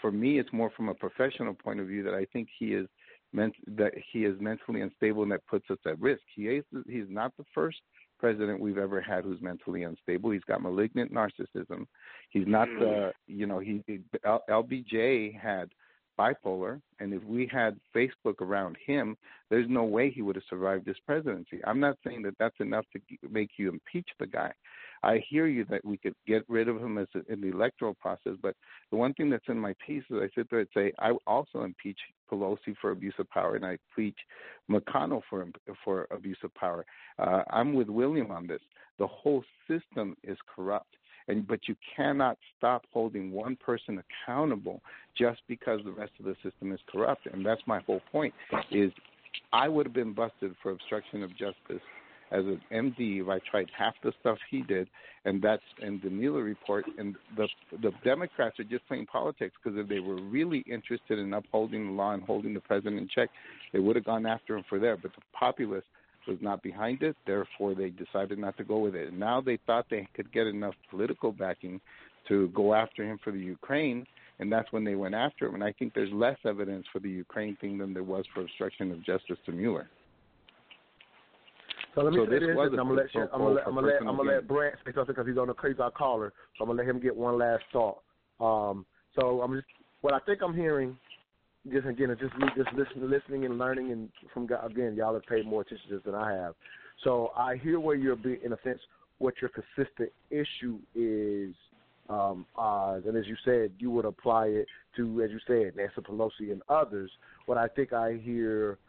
for me, it's more from a professional point of view that I think he is mentally unstable, and that puts us at risk. He's not the first president we've ever had who's mentally unstable. He's got malignant narcissism. He's not LBJ had bipolar, and if we had Facebook around him, there's no way he would have survived this presidency. I'm not saying that that's enough to make you impeach the guy. I hear you that we could get rid of him in the electoral process, but the one thing that's in my piece is I sit there and say, I also impeach Pelosi for abuse of power, and I impeach McConnell for abuse of power. I'm with William on this. The whole system is corrupt. But you cannot stop holding one person accountable just because the rest of the system is corrupt. And that's my whole point is I would have been busted for obstruction of justice as an MD if I tried half the stuff he did, and that's in the Mueller report. And the Democrats are just playing politics, because if they were really interested in upholding the law and holding the president in check, they would have gone after him for there. But the populace was not behind it, therefore they decided not to go with it. And now they thought they could get enough political backing to go after him for the Ukraine, and that's when they went after him. And I think there's less evidence for the Ukraine thing than there was for obstruction of justice to Mueller. So let me say this, and I'm going to let Brant speak up because he's on a crazy caller, so I'm going to let him get one last thought. What I think I'm hearing, listening and learning, and from God, again, y'all have paid more attention to this than I have. So I hear where you're being, in a sense, what your consistent issue is, Oz, and as you said, you would apply it to, as you said, Nancy Pelosi and others. What I think I hear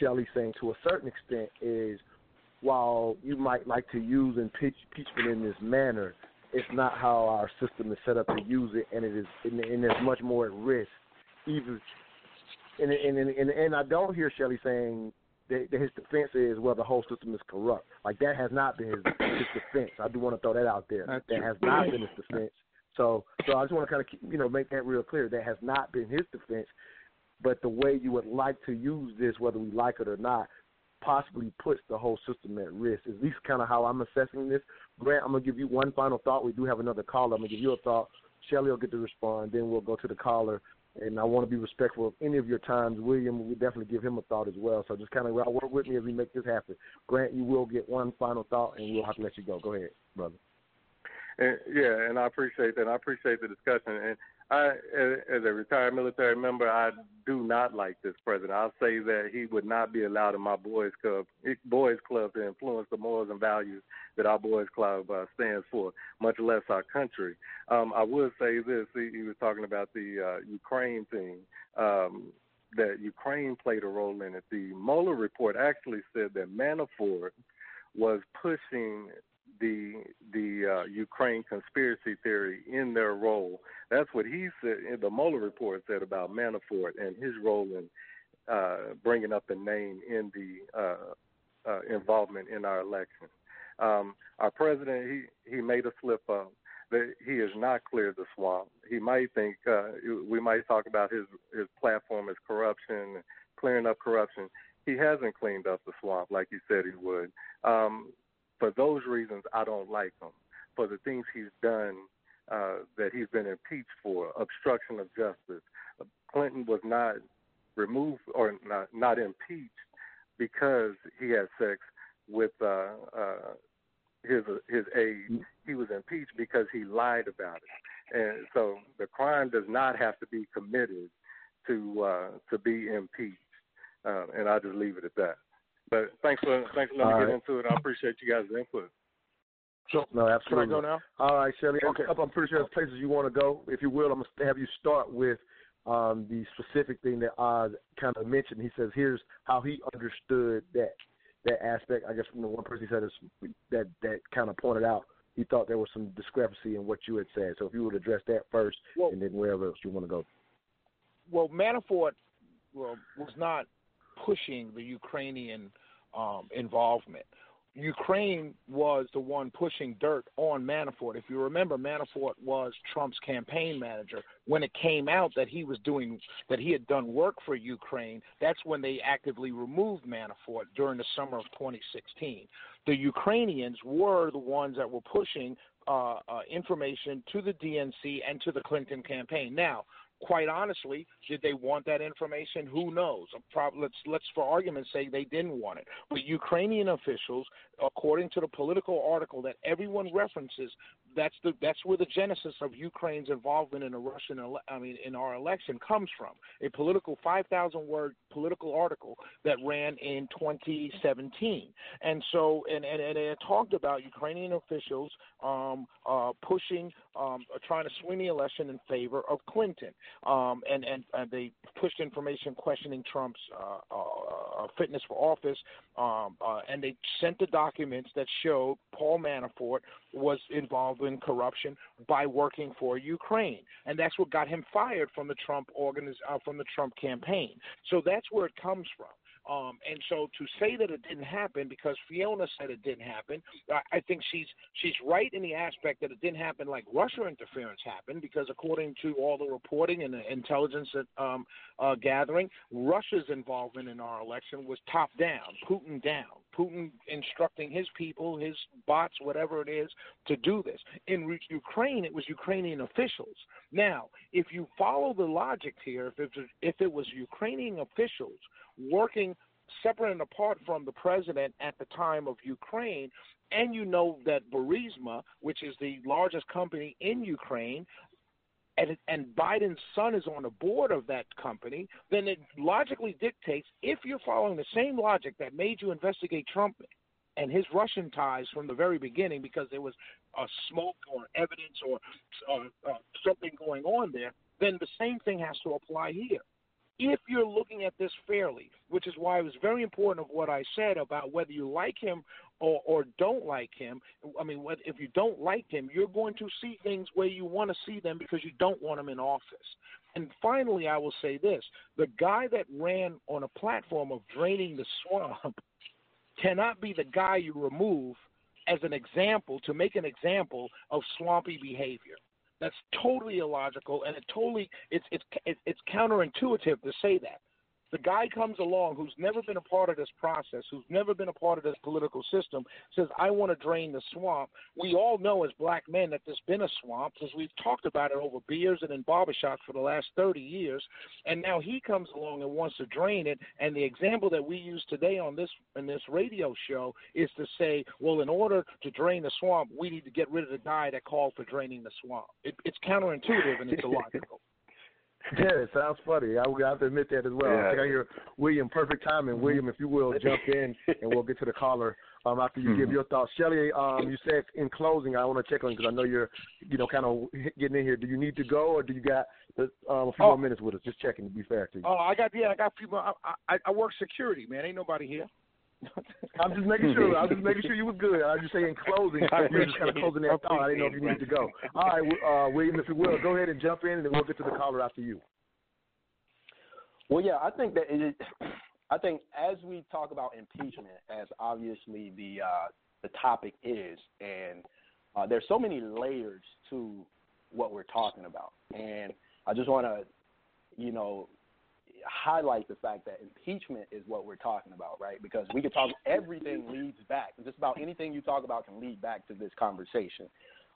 Shelley saying to a certain extent is, while you might like to use impeachment in this manner, it's not how our system is set up to use it, and it is, and there's much more at risk. And I don't hear Shelley saying that his defense is, well, the whole system is corrupt. Like, that has not been his defense. I do want to throw that out there. That has not been his defense. So I just want to kind of make that real clear. That has not been his defense. But the way you would like to use this, whether we like it or not, possibly puts the whole system at risk. At least kind of how I'm assessing this. Grant, I'm gonna give you one final thought. We do have another caller. I'm gonna give you a thought. Shelley will get to respond. Then we'll go to the caller. And I want to be respectful of any of your times. William, we definitely give him a thought as well. So just kind of work with me as we make this happen. Grant, you will get one final thought, and we'll have to let you go. Go ahead, brother. And I appreciate that. I appreciate the discussion. And I, as a retired military member, I do not like this president. I'll say that he would not be allowed in my boys club to influence the morals and values that our boys club stands for, much less our country. I would say this. He was talking about the Ukraine thing, that Ukraine played a role in it. The Mueller report actually said that Manafort was pushing the Ukraine conspiracy theory in their role. That's what he said. The Mueller report said about Manafort and his role in bringing up the name in the involvement in our election. Our president, he made a slip up. He has not cleared the swamp. He might think we might talk about his platform as corruption, clearing up corruption. He hasn't cleaned up the swamp like he said he would. For those reasons, I don't like him. For the things he's done that he's been impeached for, obstruction of justice. Clinton was not removed or not impeached because he had sex with his aide. He was impeached because he lied about it. And so the crime does not have to be committed to be impeached. And I'll just leave it at that. But thanks for letting me get into it. I appreciate you guys' input. Sure. No, absolutely. Can I go now? All right, Shelley. Okay. I'm pretty sure there's places you want to go. If you will, I'm going to have you start with the specific thing that Oz kind of mentioned. He says here's how he understood that aspect. I guess from the one person he said is that kind of pointed out he thought there was some discrepancy in what you had said. So if you would address that first, and then wherever else you want to go. Well, Manafort was not pushing the Ukrainian involvement. Ukraine was the one pushing dirt on Manafort. If you remember, Manafort was Trump's campaign manager. When it came out that he had done work for Ukraine, that's when they actively removed Manafort during the summer of 2016. The Ukrainians were the ones that were pushing information to the DNC and to the Clinton campaign. Now, Quite honestly, did they want that information? Who knows? Let's for argument's sake, they didn't want it. But Ukrainian officials, according to the political article that everyone references, that's where the genesis of Ukraine's involvement in our election comes from. A political 5,000-word political article that ran in 2017, and so and it talked about Ukrainian officials pushing, trying to swing the election in favor of Clinton. And they pushed information questioning Trump's fitness for office, and they sent the documents that showed Paul Manafort was involved in corruption by working for Ukraine, and that's what got him fired from the Trump campaign. So that's where it comes from. And so to say that it didn't happen, because Fiona said it didn't happen, I think she's right in the aspect that it didn't happen like Russia interference happened, because according to all the reporting and the intelligence gathering, Russia's involvement in our election was top down, Putin instructing his people, his bots, whatever it is, to do this. In Ukraine, it was Ukrainian officials. Now, if you follow the logic here, if it was Ukrainian officials working separate and apart from the president at the time of Ukraine, and you know that Burisma, which is the largest company in Ukraine, and Biden's son is on the board of that company, then it logically dictates, if you're following the same logic that made you investigate Trump and his Russian ties from the very beginning, because there was a smoke or evidence or something going on there, then the same thing has to apply here. If you're looking at this fairly, which is why it was very important of what I said about whether you like him or don't like him. I mean, if you don't like him, you're going to see things where you want to see them because you don't want him in office. And finally, I will say this. The guy that ran on a platform of draining the swamp cannot be the guy you remove as an example to make an example of swampy behavior. That's totally illogical, and it's counterintuitive to say that. The guy comes along who's never been a part of this process, who's never been a part of this political system, says, I want to drain the swamp. We all know as black men that there's been a swamp, because we've talked about it over beers and in barbershops for the last 30 years, and now he comes along and wants to drain it, and the example that we use today on this in this radio show is to say, well, in order to drain the swamp, we need to get rid of the guy that called for draining the swamp. It's counterintuitive, and it's illogical. Yeah, it sounds funny. I would have to admit that as well. Yeah. I think I hear William, perfect timing. Mm-hmm. William, if you will, jump in, and we'll get to the caller after you give your thoughts. Shelley, you said in closing, I want to check on you because I know you're, kind of getting in here. Do you need to go, or do you got a few more minutes with us? Just checking to be fair to you. Oh, I got a few more. I work security, man. Ain't nobody here. I'm just making sure you were good. I was just saying in closing, you were just kind of closing that thought. I didn't know if you needed to go. All right, William, if you will, go ahead and jump in, and then we'll get to the caller after you. Well, yeah, I think as we talk about impeachment, as obviously the topic is, and there's so many layers to what we're talking about, and I just want to, highlight the fact that impeachment is what we're talking about, right? Because we could talk, everything leads back. Just about anything you talk about can lead back to this conversation.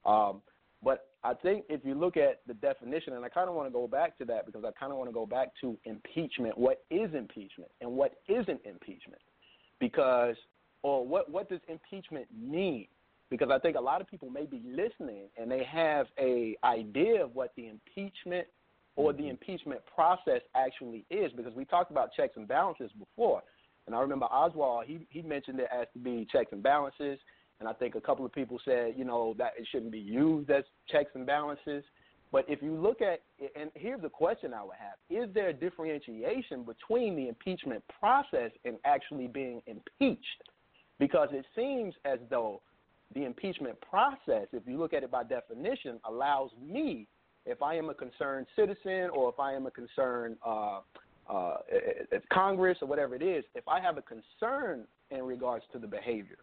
But I think if you look at the definition, and I kind of want to go back to that because I kind of want to go back to impeachment. What is impeachment and what isn't impeachment? Because, or what does impeachment mean? Because I think a lot of people may be listening and they have a idea of what the impeachment or the impeachment process actually is, because we talked about checks and balances before. And I remember Oswald, he mentioned it as to be checks and balances, and I think a couple of people said, that it shouldn't be used as checks and balances. But if you look at it, and here's the question I would have, is there a differentiation between the impeachment process and actually being impeached? Because it seems as though the impeachment process, if you look at it by definition, allows me, if I am a concerned citizen or if I am a concerned Congress or whatever it is, if I have a concern in regards to the behavior,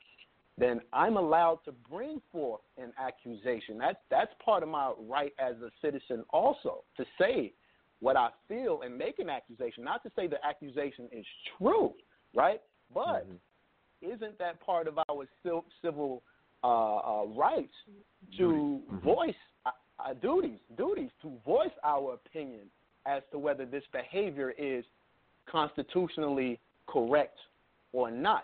then I'm allowed to bring forth an accusation. That's part of my right as a citizen also, to say what I feel and make an accusation, not to say the accusation is true, right? But isn't that part of our civil rights to voice our duties to voice our opinion as to whether this behavior is constitutionally correct or not.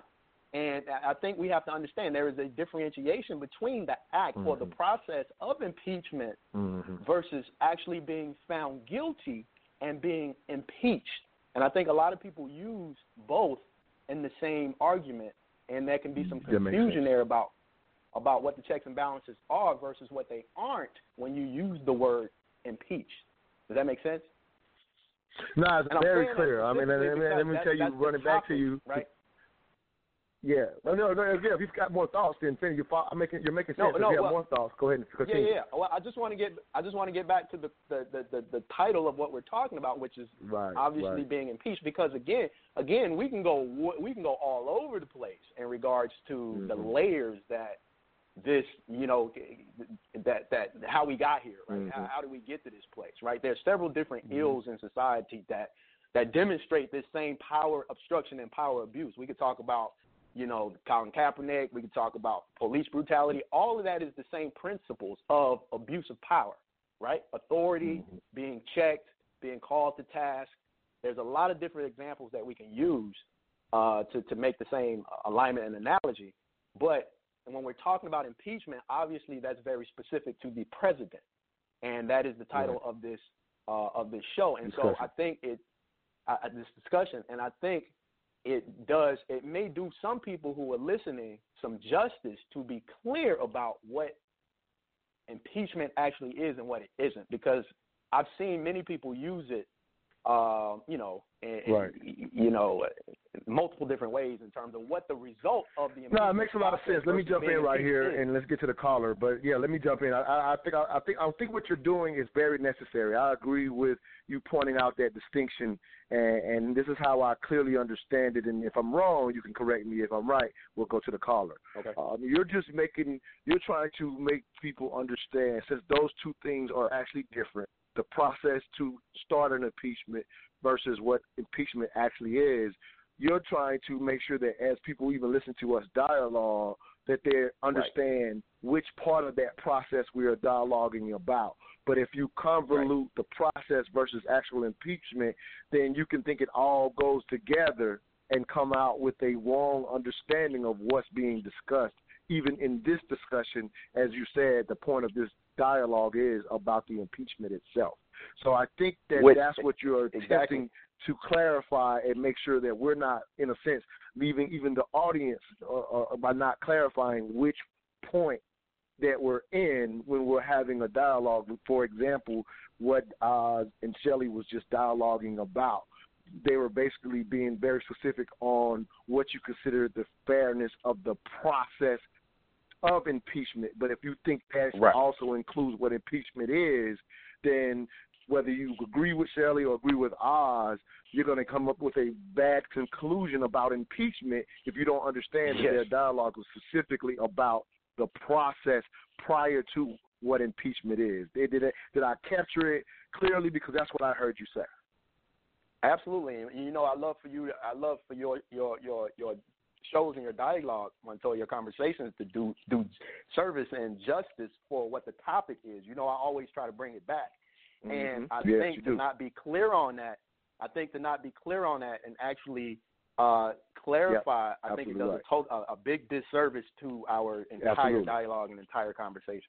And I think we have to understand there is a differentiation between the act or the process of impeachment versus actually being found guilty and being impeached. And I think a lot of people use both in the same argument, and there can be some confusion there about what the checks and balances are versus what they aren't when you use the word impeach. Does that make sense? No, it's very clear. I mean, let me tell you, running back to you. Right? Yeah. No, if you've got more thoughts, then finish. You're making sense. If you have more thoughts, go ahead and continue. Yeah. Well, I just want to get back to the title of what we're talking about, which is obviously being impeached, because again, we can go all over the place in regards to the layers that this, that how we got here, right? How do we get to this place, right? There's several different ills in society that demonstrate this same power obstruction and power abuse. We could talk about, Colin Kaepernick. We could talk about police brutality. All of that is the same principles of abuse of power, right? Authority, being checked, being called to task. There's a lot of different examples that we can use to make the same alignment and analogy. But when we're talking about impeachment, obviously that's very specific to the president, and that is the title of this show. And discussion. So I think this discussion, and I think it may do some people who are listening some justice to be clear about what impeachment actually is and what it isn't, because I've seen many people use it, multiple different ways in terms of what the result of the impeachment. No, it makes a lot of sense. Let me jump in right here, and let's get to the caller. But yeah, let me jump in. I think what you're doing is very necessary. I agree with you pointing out that distinction, and this is how I clearly understand it. And if I'm wrong, you can correct me. If I'm right, we'll go to the caller. Okay. You're trying to make people understand, since those two things are actually different. The process to start an impeachment versus what impeachment actually is, you're trying to make sure that as people even listen to us dialogue, that they understand which part of that process we are dialoguing about. But if you convolute the process versus actual impeachment, then you can think it all goes together and come out with a wrong understanding of what's being discussed. Even in this discussion, as you said, the point of this dialogue is about the impeachment itself. So I think that's what you're attempting to clarify and make sure that we're not, in a sense, leaving even the audience by not clarifying which point that we're in when we're having a dialogue. For example, what Oz and Shelley was just dialoguing about. They were basically being very specific on what you consider the fairness of the process of impeachment. But if you think that also includes what impeachment is, then whether you agree with Shelley or agree with Oz, you're going to come up with a bad conclusion about impeachment if you don't understand that their dialogue was specifically about the process prior to what impeachment is. Did I capture it clearly? Because that's what I heard you say. Absolutely. And I love for your shows and your dialogue, Montoya, your conversations to do service and justice for what the topic is. I always try to bring it back. And I think to not be clear on that, and actually clarify, I think it does a big disservice to our entire dialogue and entire conversation.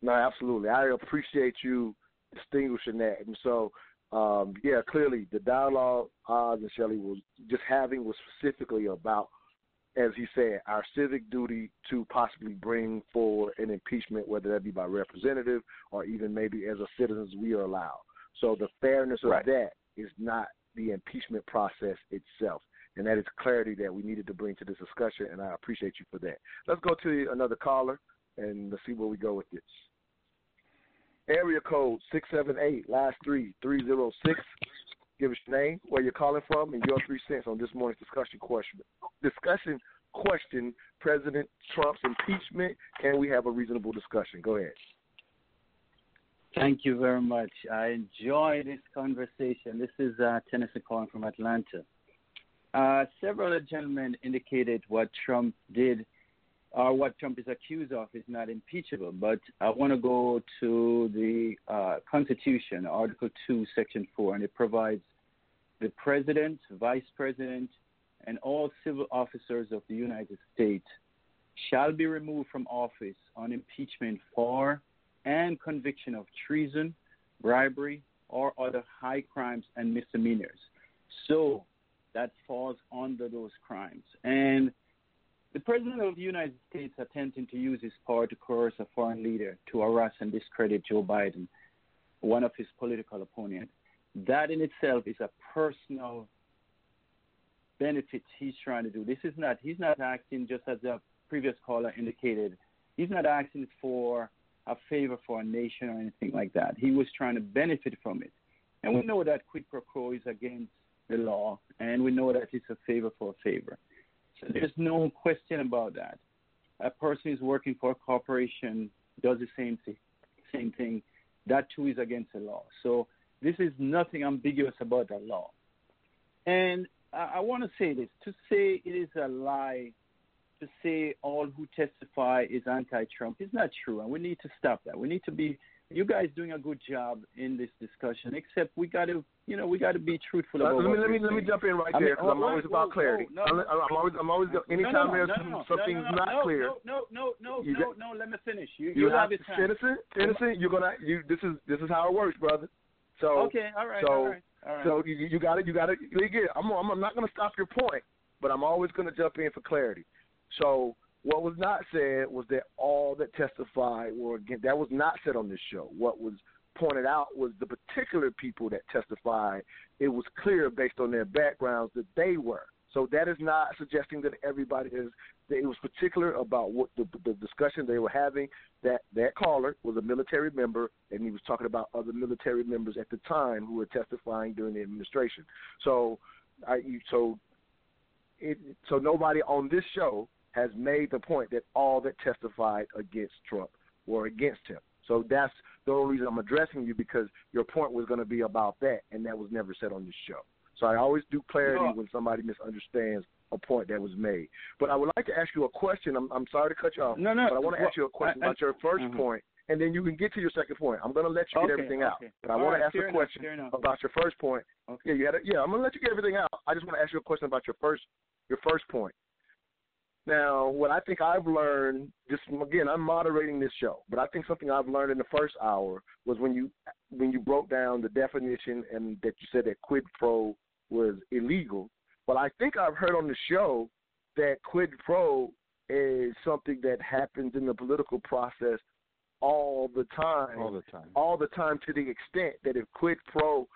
No, absolutely. I appreciate you distinguishing that. And so, clearly the dialogue Oz and Shelley was just having was specifically about, as he said, our civic duty to possibly bring forward an impeachment, whether that be by representative or even maybe as a citizens we are allowed. So the fairness of that is not the impeachment process itself. And that is clarity that we needed to bring to this discussion, and I appreciate you for that. Let's go to another caller, and let's see where we go with this. Area code 678, last 3306. Give us your name, where you're calling from, and your 3 cents on this morning's discussion question. President Trump's impeachment, and we have a reasonable discussion. Go ahead. Thank you very much. I enjoy this conversation. This is Tennessee calling from Atlanta. Several gentlemen indicated what Trump did or what Trump is accused of is not impeachable. But I want to go to the Constitution, Article 2, Section 4, and it provides the President, Vice President, and all civil officers of the United States shall be removed from office on impeachment for and conviction of treason, bribery, or other high crimes and misdemeanors. So that falls under those crimes. And the President of the United States attempting to use his power to coerce a foreign leader to harass and discredit Joe Biden, one of his political opponents, that in itself is a personal benefit he's trying to do. This is not, he's not acting, just as the previous caller indicated, he's not acting for a favor for a nation or anything like that. He was trying to benefit from it. And we know that quid pro quo is against the law, and we know that it's a favor for a favor. So there's no question about that. A person who's working for a corporation does the same thing. That, too, is against the law. So this is nothing ambiguous about the law. And I want to say this. To say it is a lie, to say all who testify is anti-Trump is not true, and we need to stop that. We need to be – you guys doing a good job in this discussion, except we got to – you know, we got to be truthful about what we're saying. Let me jump in right there, because I'm always about clarity. I'm always – anytime there's something's not clear – No, let me finish. You have your time. Citizen, you're going to – this is how it works, brother. So okay, all right. So you got it. Again, I'm not going to stop your point, but I'm always going to jump in for clarity. So what was not said was that all that testified were against. That was not said on this show. What was pointed out was the particular people that testified. It was clear based on their backgrounds that they were. So that is not suggesting that everybody is. That it was particular about what the discussion they were having. That caller was a military member, and he was talking about other military members at the time who were testifying during the administration. So nobody on this show has made the point that all that testified against Trump were against him. So that's the only reason I'm addressing you, because your point was going to be about that, and that was never said on this show. So I always do clarity when somebody misunderstands a point that was made. But I would like to ask you a question. I'm sorry to cut you off, but I want to ask you a question about your first point, and then you can get to your second point. I'm going to let you get everything out, but I want to ask a question about your first point. Okay. I'm going to let you get everything out. I just want to ask you a question about your first point. Now, what I think I've learned, just again, I'm moderating this show, but I think something I've learned in the first hour was when you broke down the definition and that you said that quid pro was illegal. But I think I've heard on the show that quid pro is something that happens in the political process all the time, to the extent that if quid pro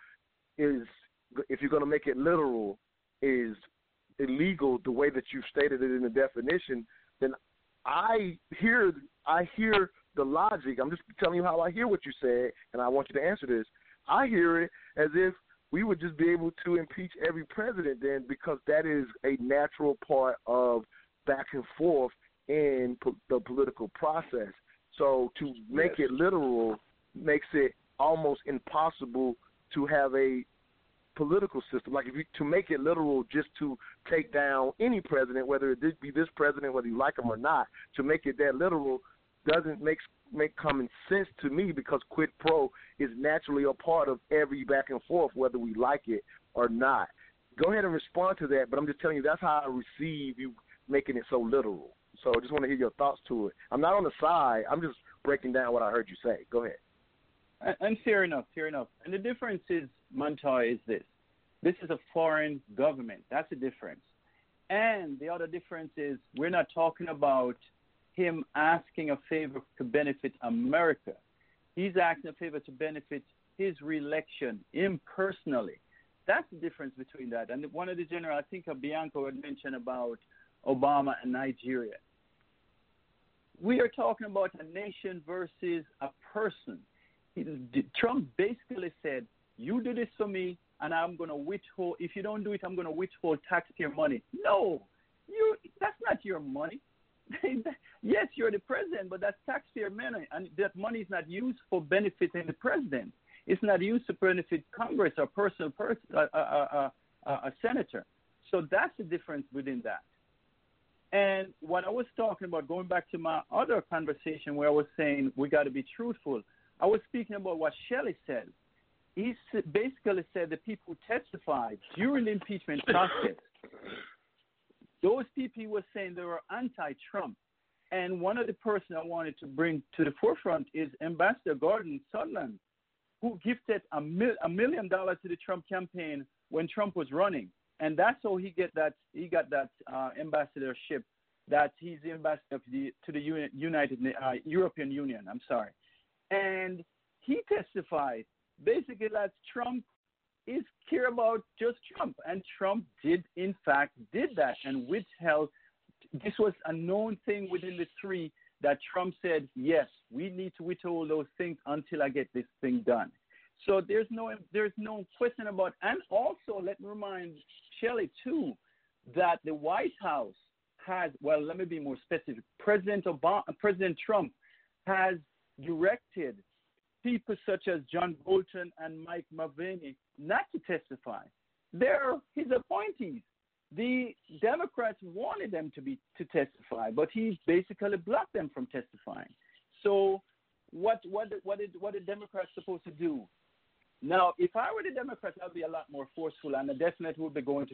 is, if you're going to make it literal, is illegal the way that you've stated it in the definition, then I hear the logic. I'm just telling you how I hear what you said, and I want you to answer this. I hear it as if we would just be able to impeach every president then, because that is a natural part of back and forth in the political process. So to make it literal makes it almost impossible to have a political system. Like, if you to make it literal just to take down any president, whether it did be this president, whether you like him or not, to make it that literal doesn't make common sense to me, because quid pro is naturally a part of every back and forth, whether we like it or not. Go ahead and respond to that, but I'm just telling you that's how I receive you making it so literal. So I just want to hear your thoughts to it. I'm not on the side. I'm just breaking down what I heard you say. Go ahead. And fair enough. And the difference is, Montoya, is this. This is a foreign government. That's the difference. And the other difference is we're not talking about him asking a favor to benefit America. He's asking a favor to benefit his reelection, him personally. That's the difference between that. And one of the general, I think Bianco had mentioned about Obama and Nigeria. We are talking about a nation versus a person. Trump basically said, you do this for me, and I'm going to withhold. If you don't do it, I'm going to withhold taxpayer money. No, that's not your money. Yes, you're the president, but that's taxpayer money, and that money is not used for benefiting the president. It's not used to benefit Congress or a senator. So that's the difference within that. And what I was talking about, going back to my other conversation where I was saying we got to be truthful, I was speaking about what Shelley said. He basically said the people who testified during the impeachment process, those people he was saying they were anti-Trump. And one of the person I wanted to bring to the forefront is Ambassador Gordon Sondland, who gifted $1 million to the Trump campaign when Trump was running. And that's how he got that ambassadorship, that he's the ambassador to the European Union. I'm sorry. And he testified basically that Trump is care about just Trump. And Trump did, in fact, that and withheld. This was a known thing within the three that Trump said, yes, we need to withhold those things until I get this thing done. So there's no question about, and also let me remind Shelley too, that the White House has, well, let me be more specific. President Trump has directed people such as John Bolton and Mike Mulvaney not to testify. They're his appointees. The Democrats wanted them to testify, but he basically blocked them from testifying. So what are Democrats supposed to do? Now, if I were the Democrats, I'd be a lot more forceful, and I definitely would be going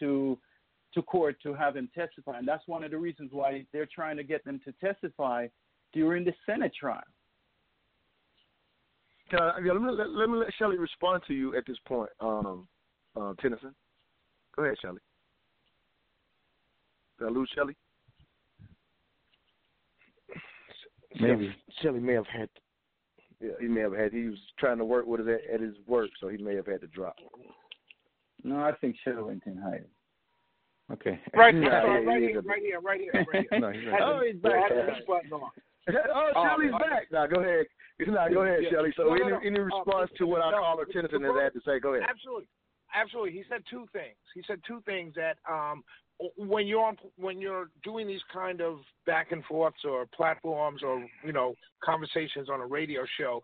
to court to have them testify. And that's one of the reasons why they're trying to get them to testify during the Senate trial. Let me let Shelley respond to you at this point, Tennyson. Go ahead, Shelley. Did I lose Shelley? Maybe Shelley may have had. Yeah, he may have had. He was trying to work with it at his work, so he may have had to drop. No, I think Shelley went in higher. Okay. Right here. No, he's right. Oh, he's back. Oh, Shelley's back. Now go ahead. Go ahead, Shelley. So any response to what our caller Tennyson has had to say? Go ahead. Absolutely. He said two things. He said two things that when you're doing these kind of back and forths or platforms or, you know, conversations on a radio show,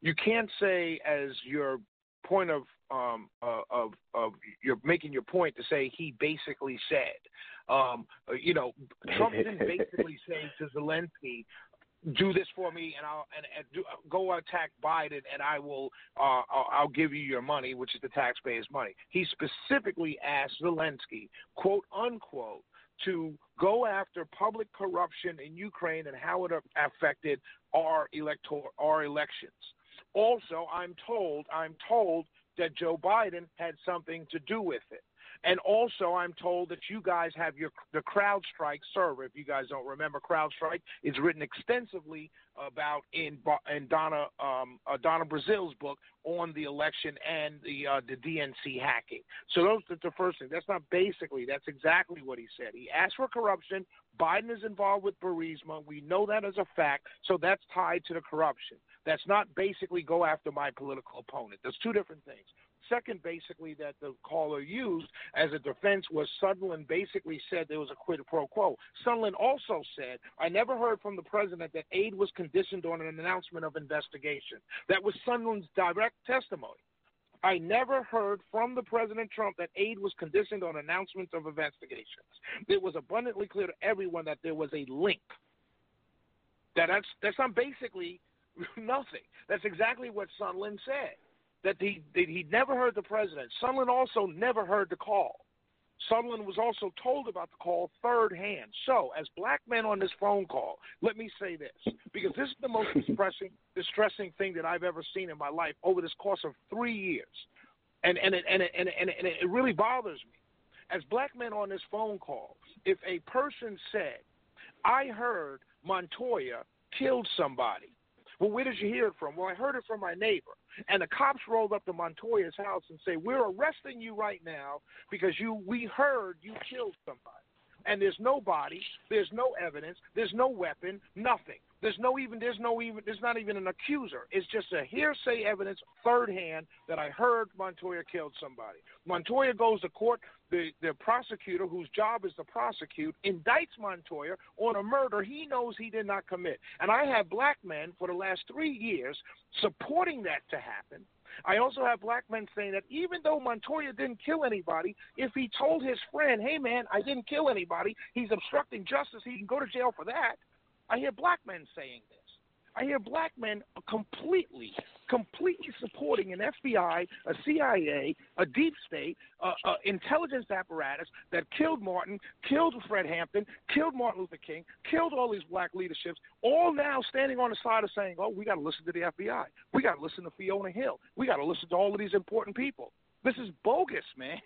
you can't say as your point of you're making your point to say he basically said, you know, Trump didn't basically say to Zelensky, do this for me, and I'll go attack Biden, and I'll give you your money, which is the taxpayers' money. He specifically asked Zelensky, quote unquote, to go after public corruption in Ukraine and how it affected our elections. Also, I'm told that Joe Biden had something to do with it. And also, I'm told that you guys have the CrowdStrike server. If you guys don't remember, CrowdStrike is written extensively about in Donna Brazil's book on the election and the DNC hacking. So that's the first thing. That's not basically. That's exactly what he said. He asked for corruption. Biden is involved with Burisma. We know that as a fact. So that's tied to the corruption. That's not basically go after my political opponent. There's two different things. Second, basically, that the caller used as a defense was Sondland basically said there was a quid pro quo. Sondland also said, I never heard from the president that aid was conditioned on an announcement of investigation. That was Sondland's direct testimony. I never heard from the President Trump that aid was conditioned on announcements of investigations. It was abundantly clear to everyone that there was a link. That's not basically nothing. That's exactly what Sondland said. That he never heard the president. Sondland also never heard the call. Sondland was also told about the call third hand. So, as black men on this phone call, let me say this, because this is the most distressing thing that I've ever seen in my life over this course of 3 years, and it really bothers me. As black men on this phone call, if a person said, "I heard Montoya killed somebody," well, where did you hear it from? Well, I heard it from my neighbor. And the cops rolled up to Montoya's house and say, we're arresting you right now because we heard you killed somebody. And there's no body, there's no evidence, there's no weapon, nothing. There's not even an accuser. It's just a hearsay evidence, third hand, that I heard Montoya killed somebody. Montoya goes to court. The prosecutor, whose job is to prosecute, indicts Montoya on a murder he knows he did not commit. And I have black men for the last 3 years supporting that to happen, I also have black men saying that even though Montoya didn't kill anybody, if he told his friend, hey, man, I didn't kill anybody, he's obstructing justice, he can go to jail for that. I hear black men saying this. I hear black men completely supporting an FBI, a CIA, a deep state, a intelligence apparatus that killed Martin, killed Fred Hampton, killed Martin Luther King, killed all these black leaderships, all now standing on the side of saying, oh, we got to listen to the FBI. We got to listen to Fiona Hill. We got to listen to all of these important people. This is bogus, man.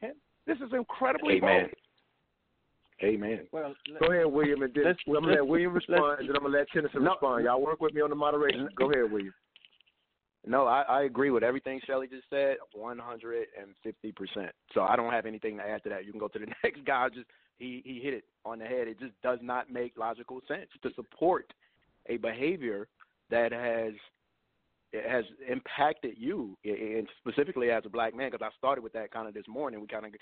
This is incredibly bogus. Amen. Well, go ahead, William, and I'm going to let William respond, and then I'm going to let Tennyson respond. Y'all work with me on the moderation. Go ahead, William. No, I agree with everything Shelley just said, 150%. So I don't have anything to add to that. You can go to the next guy. He hit it on the head. It just does not make logical sense to support a behavior that has impacted you, and specifically as a black man, because I started with that kind of this morning. We kind of,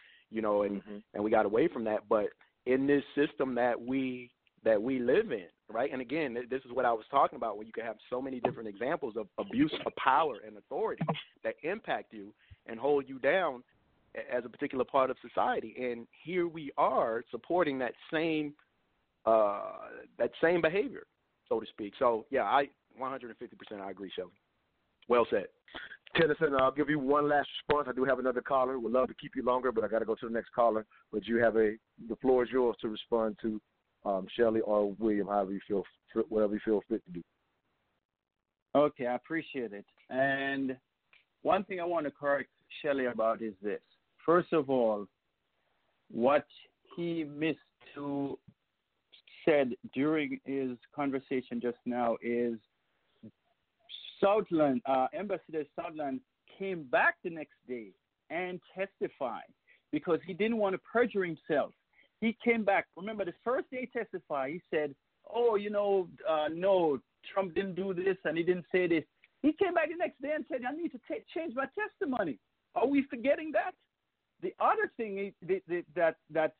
and we got away from that, but in this system that we live in, right? And again, this is what I was talking about, where you can have so many different examples of abuse of power and authority that impact you and hold you down as a particular part of society. And here we are supporting that same behavior, so to speak. So yeah, I 150% I agree, Shelley. Well said. Tennyson, I'll give you one last response. I do have another caller. Would love to keep you longer, but I got to go to the next caller. But you have the floor is yours to respond to Shelley or William, whatever you feel fit to do. Okay, I appreciate it. And one thing I want to correct Shelley about is this. First of all, what he missed to said during his conversation just now is Sondland, Ambassador Sondland came back the next day and testified because he didn't want to perjure himself. He came back. Remember, the first day he testified, he said, no, Trump didn't do this and he didn't say this. He came back the next day and said, I need to change my testimony. Are we forgetting that? The other thing is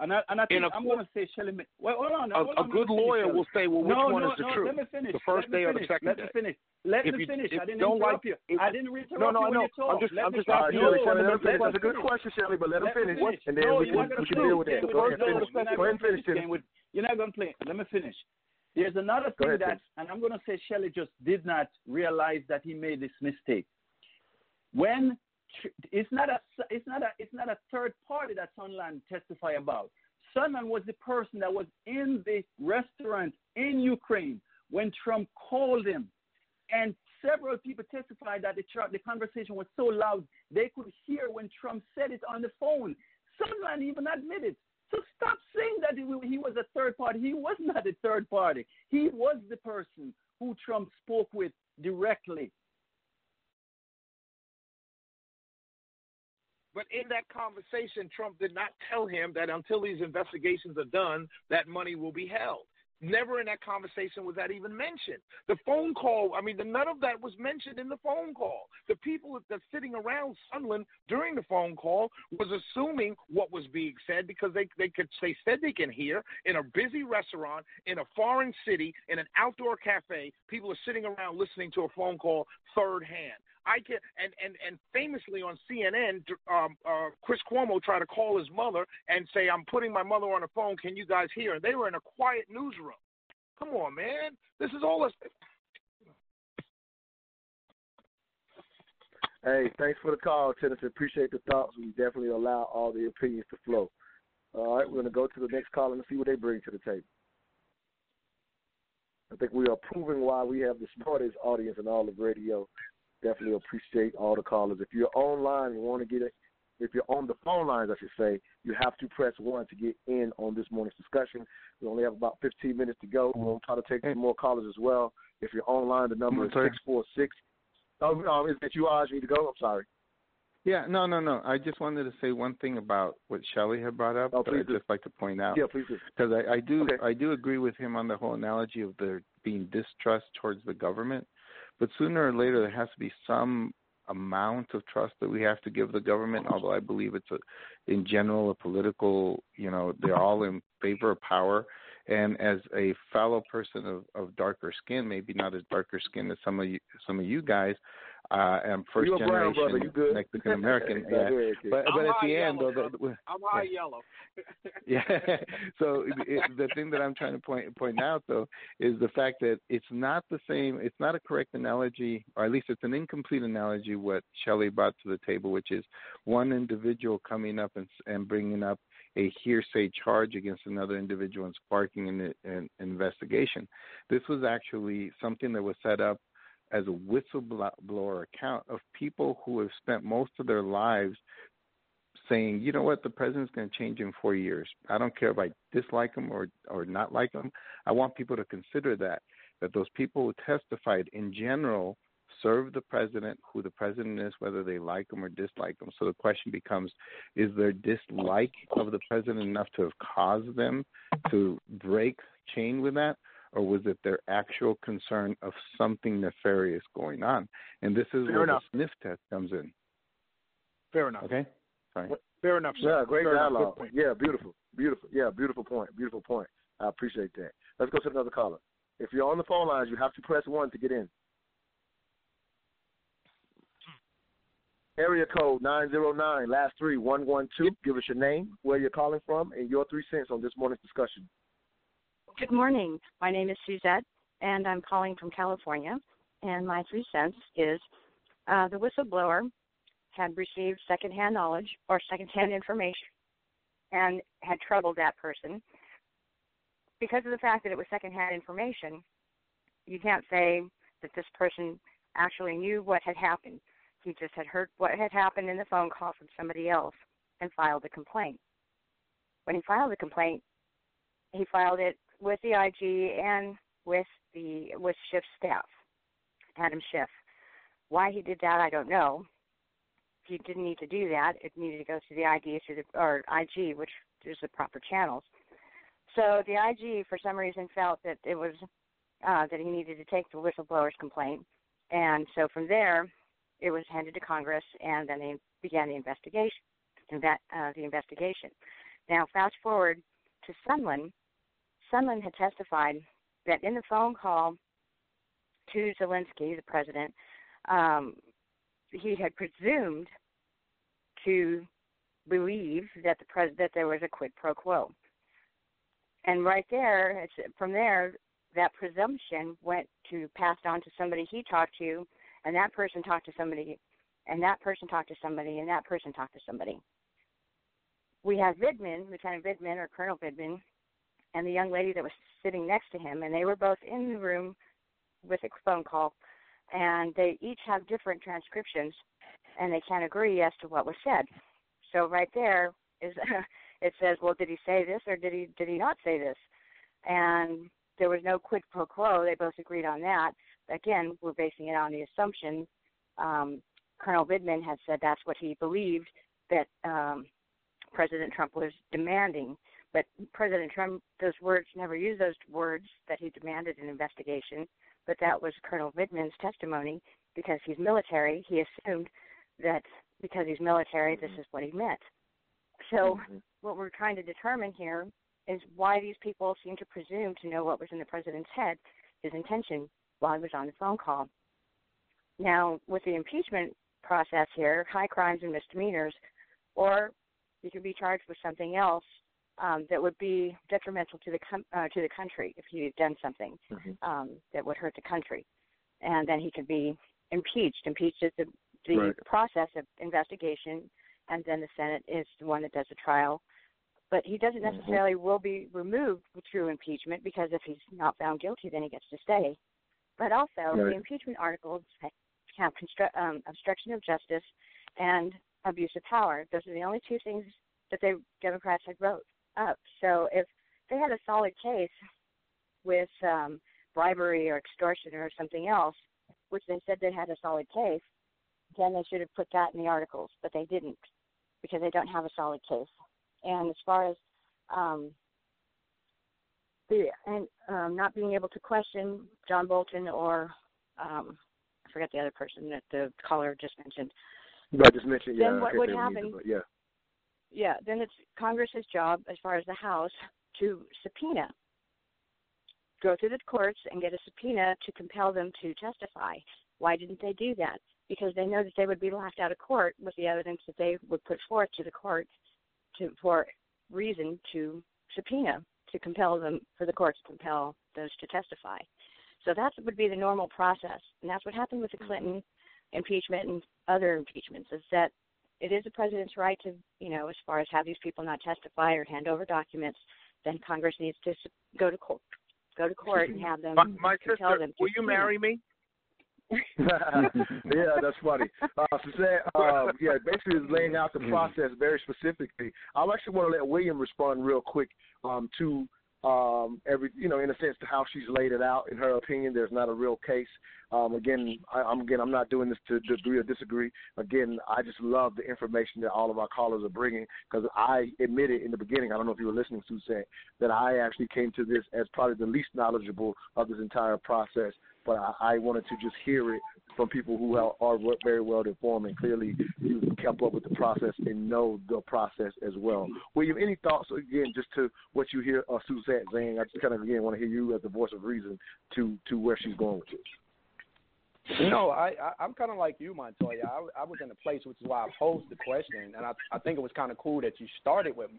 and I think I'm going to say, Shelley, hold on, a good lawyer will say, which one is the truth? Let me finish. The first day or the second day? Let me finish. I didn't interrupt you. I didn't interrupt you when you talked. I'm just asking you. That's a good question, Shelley, but let him finish, and then we can deal with that. Go ahead and finish. You're not going to play. Let me finish. There's another thing and I'm going to say Shelley just did not realize that he made this mistake. When It's not a third party that Sondland testify about. Sondland was the person that was in the restaurant in Ukraine when Trump called him, and several people testified that the conversation was so loud they could hear when Trump said it on the phone. Sondland even admitted. So stop saying that he was a third party. He was not a third party. He was the person who Trump spoke with directly. But in that conversation, Trump did not tell him that until these investigations are done, that money will be held. Never in that conversation was that even mentioned. The phone call, none of that was mentioned in the phone call. The people that's sitting around Sondland during the phone call was assuming what was being said because they said they can hear in a busy restaurant, in a foreign city, in an outdoor cafe, people are sitting around listening to a phone call third hand. And famously on CNN, Chris Cuomo tried to call his mother and say, I'm putting my mother on the phone. Can you guys hear? And they were in a quiet newsroom. Come on, man. This is all. Hey, thanks for the call, Tennyson. Appreciate the thoughts. We definitely allow all the opinions to flow. All right, we're going to go to the next caller and see what they bring to the table. I think we are proving why we have the smartest audience in all of radio. Definitely appreciate all the callers. If you're online, if you're on the phone lines, I should say, you have to press 1 to get in on this morning's discussion. We only have about 15 minutes to go. We'll try to take some more callers as well. If you're online, the number is 646. Oh, is that you, Oz? You need to go? I'm sorry. Yeah, no. I just wanted to say one thing about what Shelley had brought up. I'd just like to point out. Yeah, please do. Because I do agree with him on the whole analogy of there being distrust towards the government. But sooner or later, there has to be some amount of trust that we have to give the government, although I believe it's, in general, a political, they're all in favor of power. And as a fellow person of darker skin, maybe not as darker skin as some of you guys, I'm first generation Mexican American. But at the end, I'm high yellow. Yeah. So the thing that I'm trying to point out though is the fact that it's not the same. It's not a correct analogy, or at least it's an incomplete analogy. What Shelley brought to the table, which is one individual coming up and bringing up a hearsay charge against another individual and sparking an investigation. This was actually something that was set up as a whistleblower account of people who have spent most of their lives saying, you know what, the president's going to change in 4 years. I don't care if I dislike him or not like him. I want people to consider that those people who testified in general serve the president, who the president is, whether they like him or dislike him. So the question becomes, is their dislike of the president enough to have caused them to break chain with that? Or was it their actual concern of something nefarious going on? And this is where the sniff test comes in. Fair enough. Okay? Sorry. Fair enough, sir. Yeah, great dialogue. Yeah, beautiful. Beautiful. Yeah, beautiful point. Beautiful point. I appreciate that. Let's go to another caller. If you're on the phone lines, you have to press 1 to get in. Area code 909, last 3, 112. Give us your name, where you're calling from, and your 3 cents on this morning's discussion. Good morning. My name is Suzette, and I'm calling from California. And my 3 cents is the whistleblower had received secondhand knowledge or secondhand information and had troubled that person. Because of the fact that it was secondhand information, you can't say that this person actually knew what had happened. He just had heard what had happened in the phone call from somebody else and filed a complaint. When he filed the complaint, he filed it with the IG and with Schiff's staff, Adam Schiff. Why he did that, I don't know. He didn't need to do that. It needed to go through the IG or IG, which is the proper channels. So the IG, for some reason, felt that it was that he needed to take the whistleblower's complaint, and so from there, it was handed to Congress, and then they began the investigation. Now, fast forward to Sondland. Sondland had testified that in the phone call to Zelensky, the president, he had presumed to believe that that there was a quid pro quo. And right there, from there, that presumption went to passed on to somebody he talked to, and that person talked to somebody, and that person talked to somebody, and that person talked to somebody. We have Vindman, Lieutenant Vindman or Colonel Vindman, and the young lady that was sitting next to him, and they were both in the room with a phone call, and they each have different transcriptions, and they can't agree as to what was said. So right there is it says, well, did he say this or did he not say this? And there was no quid pro quo. They both agreed on that. Again, we're basing it on the assumption. Colonel Vindman had said that's what he believed that President Trump was demanding. But President Trump, those words, never used those words that he demanded an investigation, but that was Colonel Vindman's testimony. Because he's military, he assumed that because he's military, this is what he meant. So what we're trying to determine here is why these people seem to presume to know what was in the president's head, his intention, while he was on the phone call. Now, with the impeachment process here, high crimes and misdemeanors, or you could be charged with something else, that would be detrimental to the country if he had done something that would hurt the country. And then he could be impeached. Impeached is the process of investigation, and then the Senate is the one that does the trial. But he doesn't necessarily will be removed through impeachment, because if he's not found guilty, then he gets to stay. But also the impeachment articles have obstruction of justice and abuse of power. Those are the only two things that the Democrats had wrote up. So if they had a solid case with bribery or extortion or something else, which they said they had a solid case, then they should have put that in the articles, but they didn't, because they don't have a solid case. And as far as not being able to question John Bolton or I forget the other person that the caller just mentioned. Then what would happen? Yeah, then it's Congress's job, as far as the House, to subpoena, go through the courts and get a subpoena to compel them to testify. Why didn't they do that? because they know that they would be laughed out of court with the evidence that they would put forth to the court to, for reason to subpoena, to compel them, for the courts to compel those to testify. So that would be the normal process, and that's what happened with the Clinton impeachment and other impeachments, is that it is the president's right to, you know, as far as have these people not testify or hand over documents, then Congress needs to go to court and have them. My sister, them will you marry me? Yeah, that's funny. Yeah, basically is laying out the process very specifically. I actually want to let William respond real quick to every, you know, in a sense to how she's laid it out. In her opinion, there's not a real case. I'm not doing this to agree or disagree. Again, I just love the information that all of our callers are bringing, because I admitted in the beginning, I don't know if you were listening, Suzanne, that I actually came to this as probably the least knowledgeable of this entire process. But I wanted to just hear it from people who are very well informed, and clearly you kept up with the process and know the process as well. William, any thoughts, again, just to what you hear Suzanne saying? I just kind of, again, want to hear you as the voice of reason to where she's going with it. No, I'm kind of like you, Montoya. I was in a place, which is why I posed the question, and I think it was kind of cool that you started with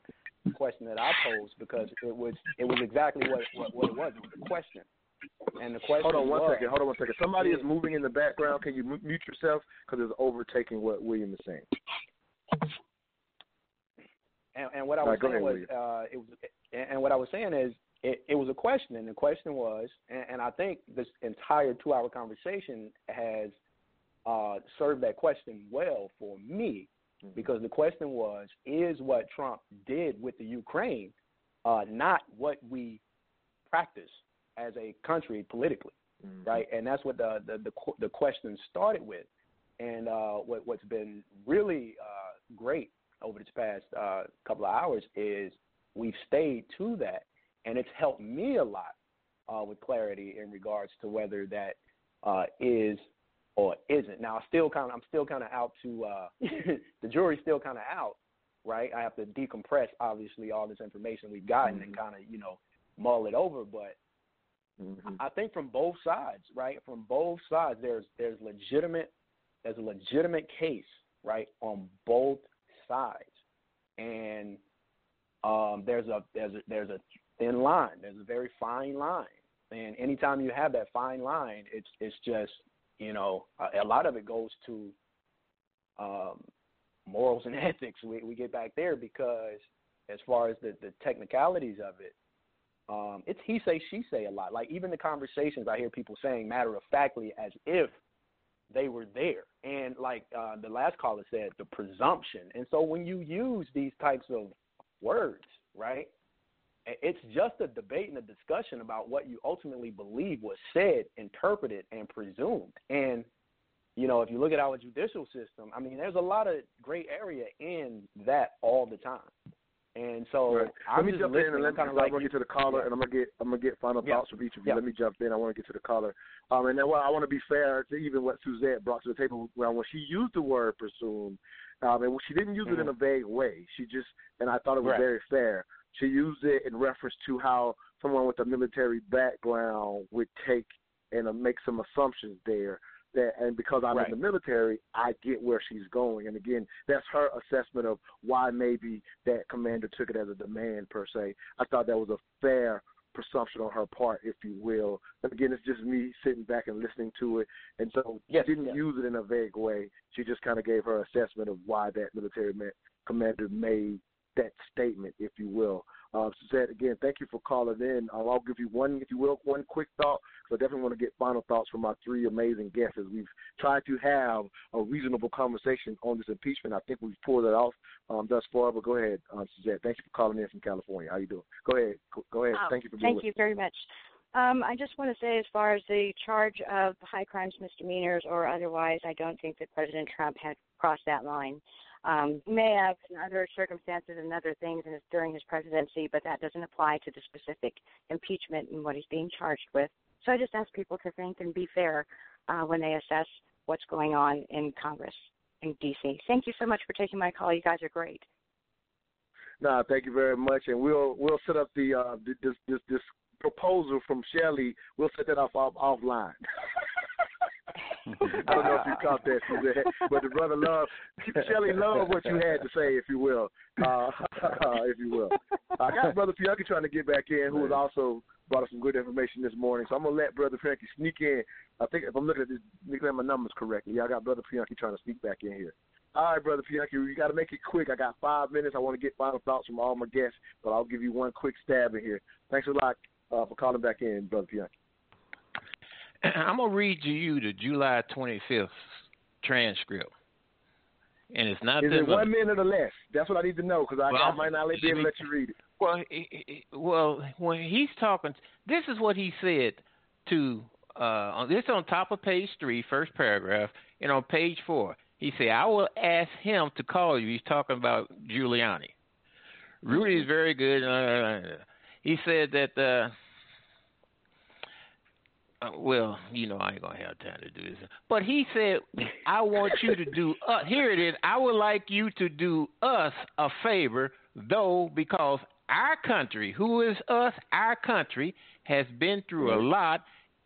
the question that I posed, because it was exactly what it was. It was a question. And the question was... Hold on one second. Somebody is moving in the background. Can you mute yourself? Because it's overtaking what William is saying. And what I was saying was... it was a question, and the question was... And I think this entire 2-hour conversation has served that question well for me, because the question was, is what Trump did with the Ukraine not what we practice as a country politically, right? And that's what the question started with. And what's been really great over this past couple of hours is we've stayed to that, and it's helped me a lot with clarity in regards to whether that is or isn't. Now, I'm still kind of out to the jury's still kind of out, right? I have to decompress, obviously, all this information we've gotten and kind of, you know, mull it over, but I think from both sides, right? From both sides, there's a legitimate case, right, on both sides, and there's a thin line. There's a very fine line, and anytime you have that fine line, it's just, you know, a lot of it goes to morals and ethics. We get back there, because as far as the technicalities of it. It's he say, she say a lot. Like, even the conversations I hear people saying matter-of-factly as if they were there. And like the last caller said, the presumption. And so when you use these types of words, right, it's just a debate and a discussion about what you ultimately believe was said, interpreted, and presumed. And, you know, if you look at our judicial system, I mean, there's a lot of gray area in that all the time. And so right. Let me jump in, and I'm gonna get to the caller, and I'm gonna get final thoughts from each of you. Yeah. Let me jump in. I want to get to the caller, and then I want to be fair to even what Suzette brought to the table when she used the word presume, and she didn't use it in a vague way. She just, and I thought it was very fair. She used it in reference to how someone with a military background would take and make some assumptions there. That, and because I'm in the military, I get where she's going. And, again, that's her assessment of why maybe that commander took it as a demand per se. I thought that was a fair presumption on her part, if you will. And, again, it's just me sitting back and listening to it. And so she didn't use it in a vague way. She just kind of gave her assessment of why that military commander made that statement, if you will. Suzette, again, thank you for calling in. I'll give you one, if you will, one quick thought, because I definitely want to get final thoughts from our three amazing guests. As we've tried to have a reasonable conversation on this impeachment, I think we've pulled it off thus far. But go ahead, Suzette. Thank you for calling in from California. How you doing? Go ahead. Thank you for being with us. Thank you very much. I just want to say, as far as the charge of high crimes, misdemeanors, or otherwise, I don't think that President Trump had crossed that line. He may have in other circumstances and other things and it's during his presidency, but that doesn't apply to the specific impeachment and what he's being charged with. So I just ask people to think and be fair when they assess what's going on in Congress in D.C. Thank you so much for taking my call. You guys are great. No, thank you very much, and we'll set up the this proposal from Shelley. We'll set that up offline. I don't know if you caught that, Suzette, but the brother Love, Shelley, love what you had to say, if you will. I got Brother Pianki trying to get back in, who has also brought us some good information this morning. So I'm going to let Brother Pianki sneak in. I think if I'm looking at this, looking at my numbers correctly, I got Brother Pianki trying to sneak back in here. All right, Brother Pianki, you got to make it quick. I got 5 minutes. I want to get final thoughts from all my guests, but I'll give you one quick stab in here. Thanks a lot for calling back in, Brother Pianki. I'm going to read to you the July 25th transcript. And it's not is it 1 minute or less? That's what I need to know, because I might not be able to let you read it. Well, when he's talking, this is what he said to this on top of page 3, first paragraph, and on page 4. He said, I will ask him to call you. He's talking about Giuliani. Rudy's very good. He said that well, you know, I ain't going to have time to do this. But he said, I want you to do us. Here it is. I would like you to do us a favor, though, because our country, who is us, our country, has been through a lot,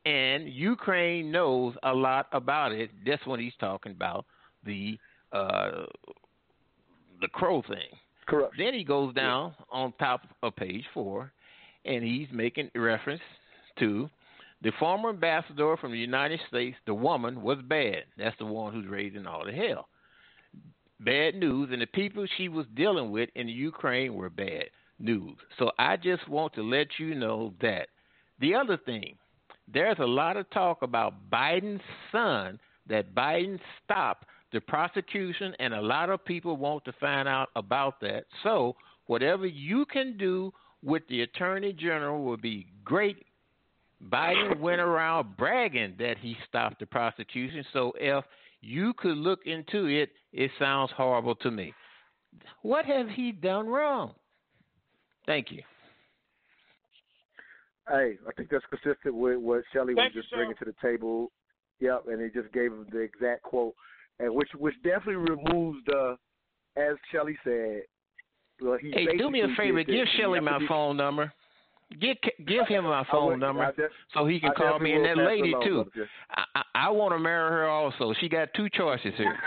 and Ukraine knows a lot about it. That's when he's talking about the crow thing. Correct. Then he goes down on top of page 4, and he's making reference to the former ambassador from the United States, the woman, was bad. That's the one who's raising all the hell. Bad news, and the people she was dealing with in Ukraine were bad news. So I just want to let you know that. The other thing, there's a lot of talk about Biden's son, that Biden stopped the prosecution, and a lot of people want to find out about that. So whatever you can do with the attorney general will be great. Biden went around bragging that he stopped the prosecution. So if you could look into it, it sounds horrible to me. What has he done wrong? Thank you. Hey, I think that's consistent with what Shelley was just bringing to the table. Yep, and he just gave him the exact quote, and which definitely removes the, as Shelley said. Well, hey, do me a favor. Give Shelley my phone number. Give him my phone number so he can call me. And that lady, too. I want to marry her also. She got two choices here.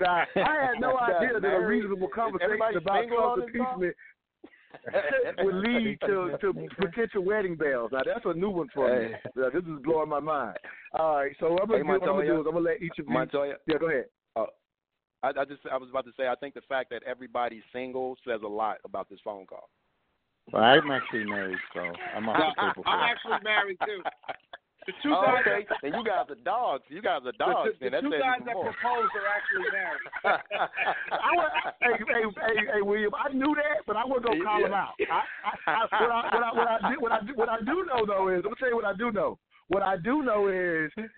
Now, I had no idea that a reasonable conversation about Trump's impeachment would lead to potential wedding bells. Now, that's a new one for me. This is blowing my mind. All right, so what I'm going to do is I'm going to let each of you. Montoya. Yeah, go ahead. I was about to say, I think the fact that everybody's single says a lot about this phone call. Well, I'm actually married, so I'm off the table. I'm actually married too. The two guys. Okay. And you guys are dogs. You guys are dogs. The two guys that proposed are actually married. Hey, William, I knew that, but I wasn't gonna call him out. What I do know is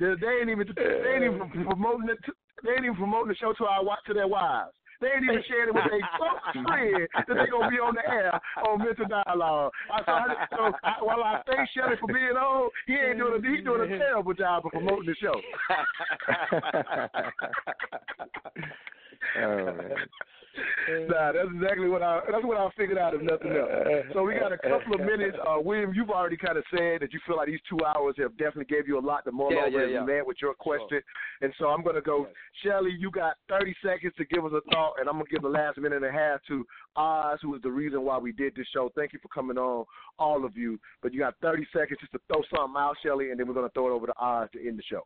that they ain't even promoting it. They ain't even promoting the show to their wives. They ain't even sharing it with their folks' friends that they're going to be on the air on Mental Dialogue. While I thank Shelley for being on, he's doing a terrible job of promoting the show. Nah, that's exactly what I figured out, if nothing else. So we got a couple of minutes. William, you've already kind of said that you feel like these 2 hours have definitely gave you a lot to mull over with your question. And so I'm going to go, Shelley, you got 30 seconds to give us a thought, and I'm going to give the last minute and a half to Oz, who is the reason why we did this show. Thank you for coming on, all of you. But you got 30 seconds just to throw something out, Shelley, and then we're going to throw it over to Oz to end the show.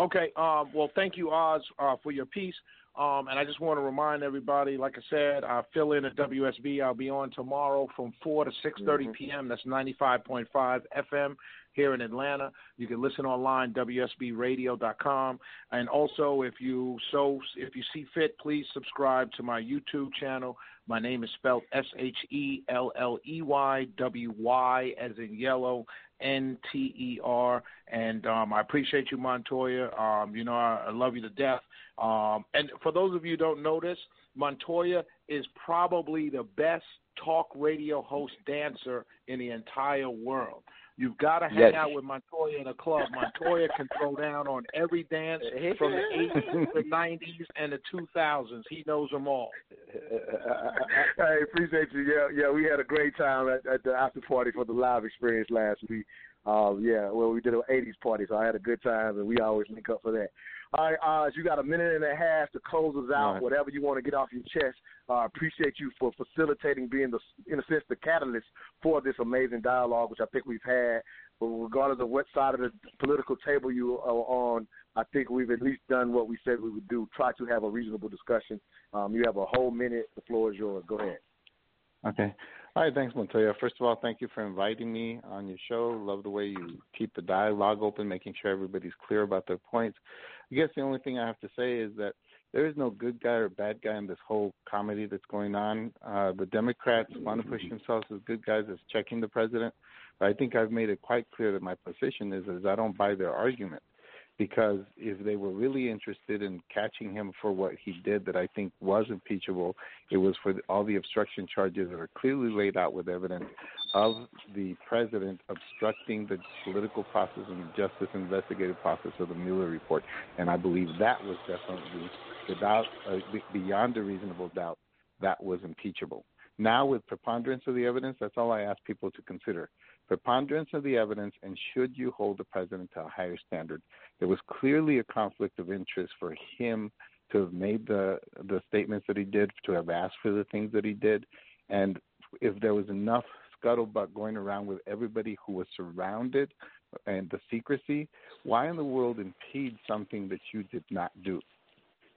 Okay. Well, thank you, Oz, for your piece. And I just want to remind everybody, like I said, I fill in at WSB. I'll be on tomorrow from 4 to 6:30 p.m. That's 95.5 FM here in Atlanta. You can listen online, WSBradio.com. And also, if you see fit, please subscribe to my YouTube channel. My name is spelled SHELLEYWY, as in yellow, NTER. And I appreciate you, Montoya. You know, I love you to death. And for those of you who don't know this, Montoya is probably the best talk radio host dancer in the entire world. You've got to hang out with Montoya in a club. Montoya can throw down on every dance from the 80s, the 90s, and the 2000s. He knows them all. I appreciate you. Yeah, we had a great time at the after party for the live experience last week. Yeah, well, we did an 80s party, so I had a good time, and we always link up for that. All right, Oz, you got a minute and a half to close us out, right. Whatever you want to get off your chest. I appreciate you for facilitating, being, in a sense, the catalyst for this amazing dialogue, which I think we've had. But regardless of what side of the political table you are on, I think we've at least done what we said we would do, try to have a reasonable discussion. You have a whole minute. The floor is yours. Go ahead. Okay. All right, thanks, Montoya. First of all, thank you for inviting me on your show. Love the way you keep the dialogue open, making sure everybody's clear about their points. I guess the only thing I have to say is that there is no good guy or bad guy in this whole comedy that's going on. The Democrats want to push themselves as good guys as checking the president, but I think I've made it quite clear that my position is I don't buy their argument, because if they were really interested in catching him for what he did that I think was impeachable, it was for all the obstruction charges that are clearly laid out with evidence of the president obstructing the political process and the justice investigative process of the Mueller report. And I believe that was definitely, without, beyond a reasonable doubt, that was impeachable. Now, with preponderance of the evidence, that's all I ask people to consider. Preponderance of the evidence, and should you hold the president to a higher standard? There was clearly a conflict of interest for him to have made the statements that he did, to have asked for the things that he did. And if there was enough scuttlebutt going around with everybody who was surrounded and the secrecy, why in the world impede something that you did not do?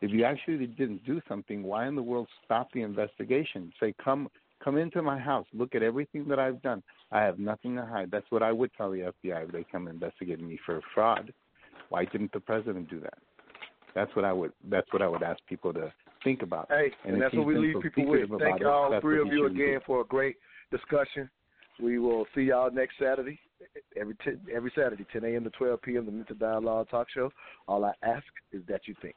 If you actually didn't do something, why in the world stop the investigation? Say, come into my house. Look at everything that I've done. I have nothing to hide. That's what I would tell the FBI if they come investigate me for fraud. Why didn't the president do that? That's what I would ask people to think about. Hey, and that's what we leave people with. Thank all three of you again for a great discussion. We will see y'all next Saturday, every Saturday, 10 a.m. to 12 p.m., the Mental Dialogue Talk Show. All I ask is that you think.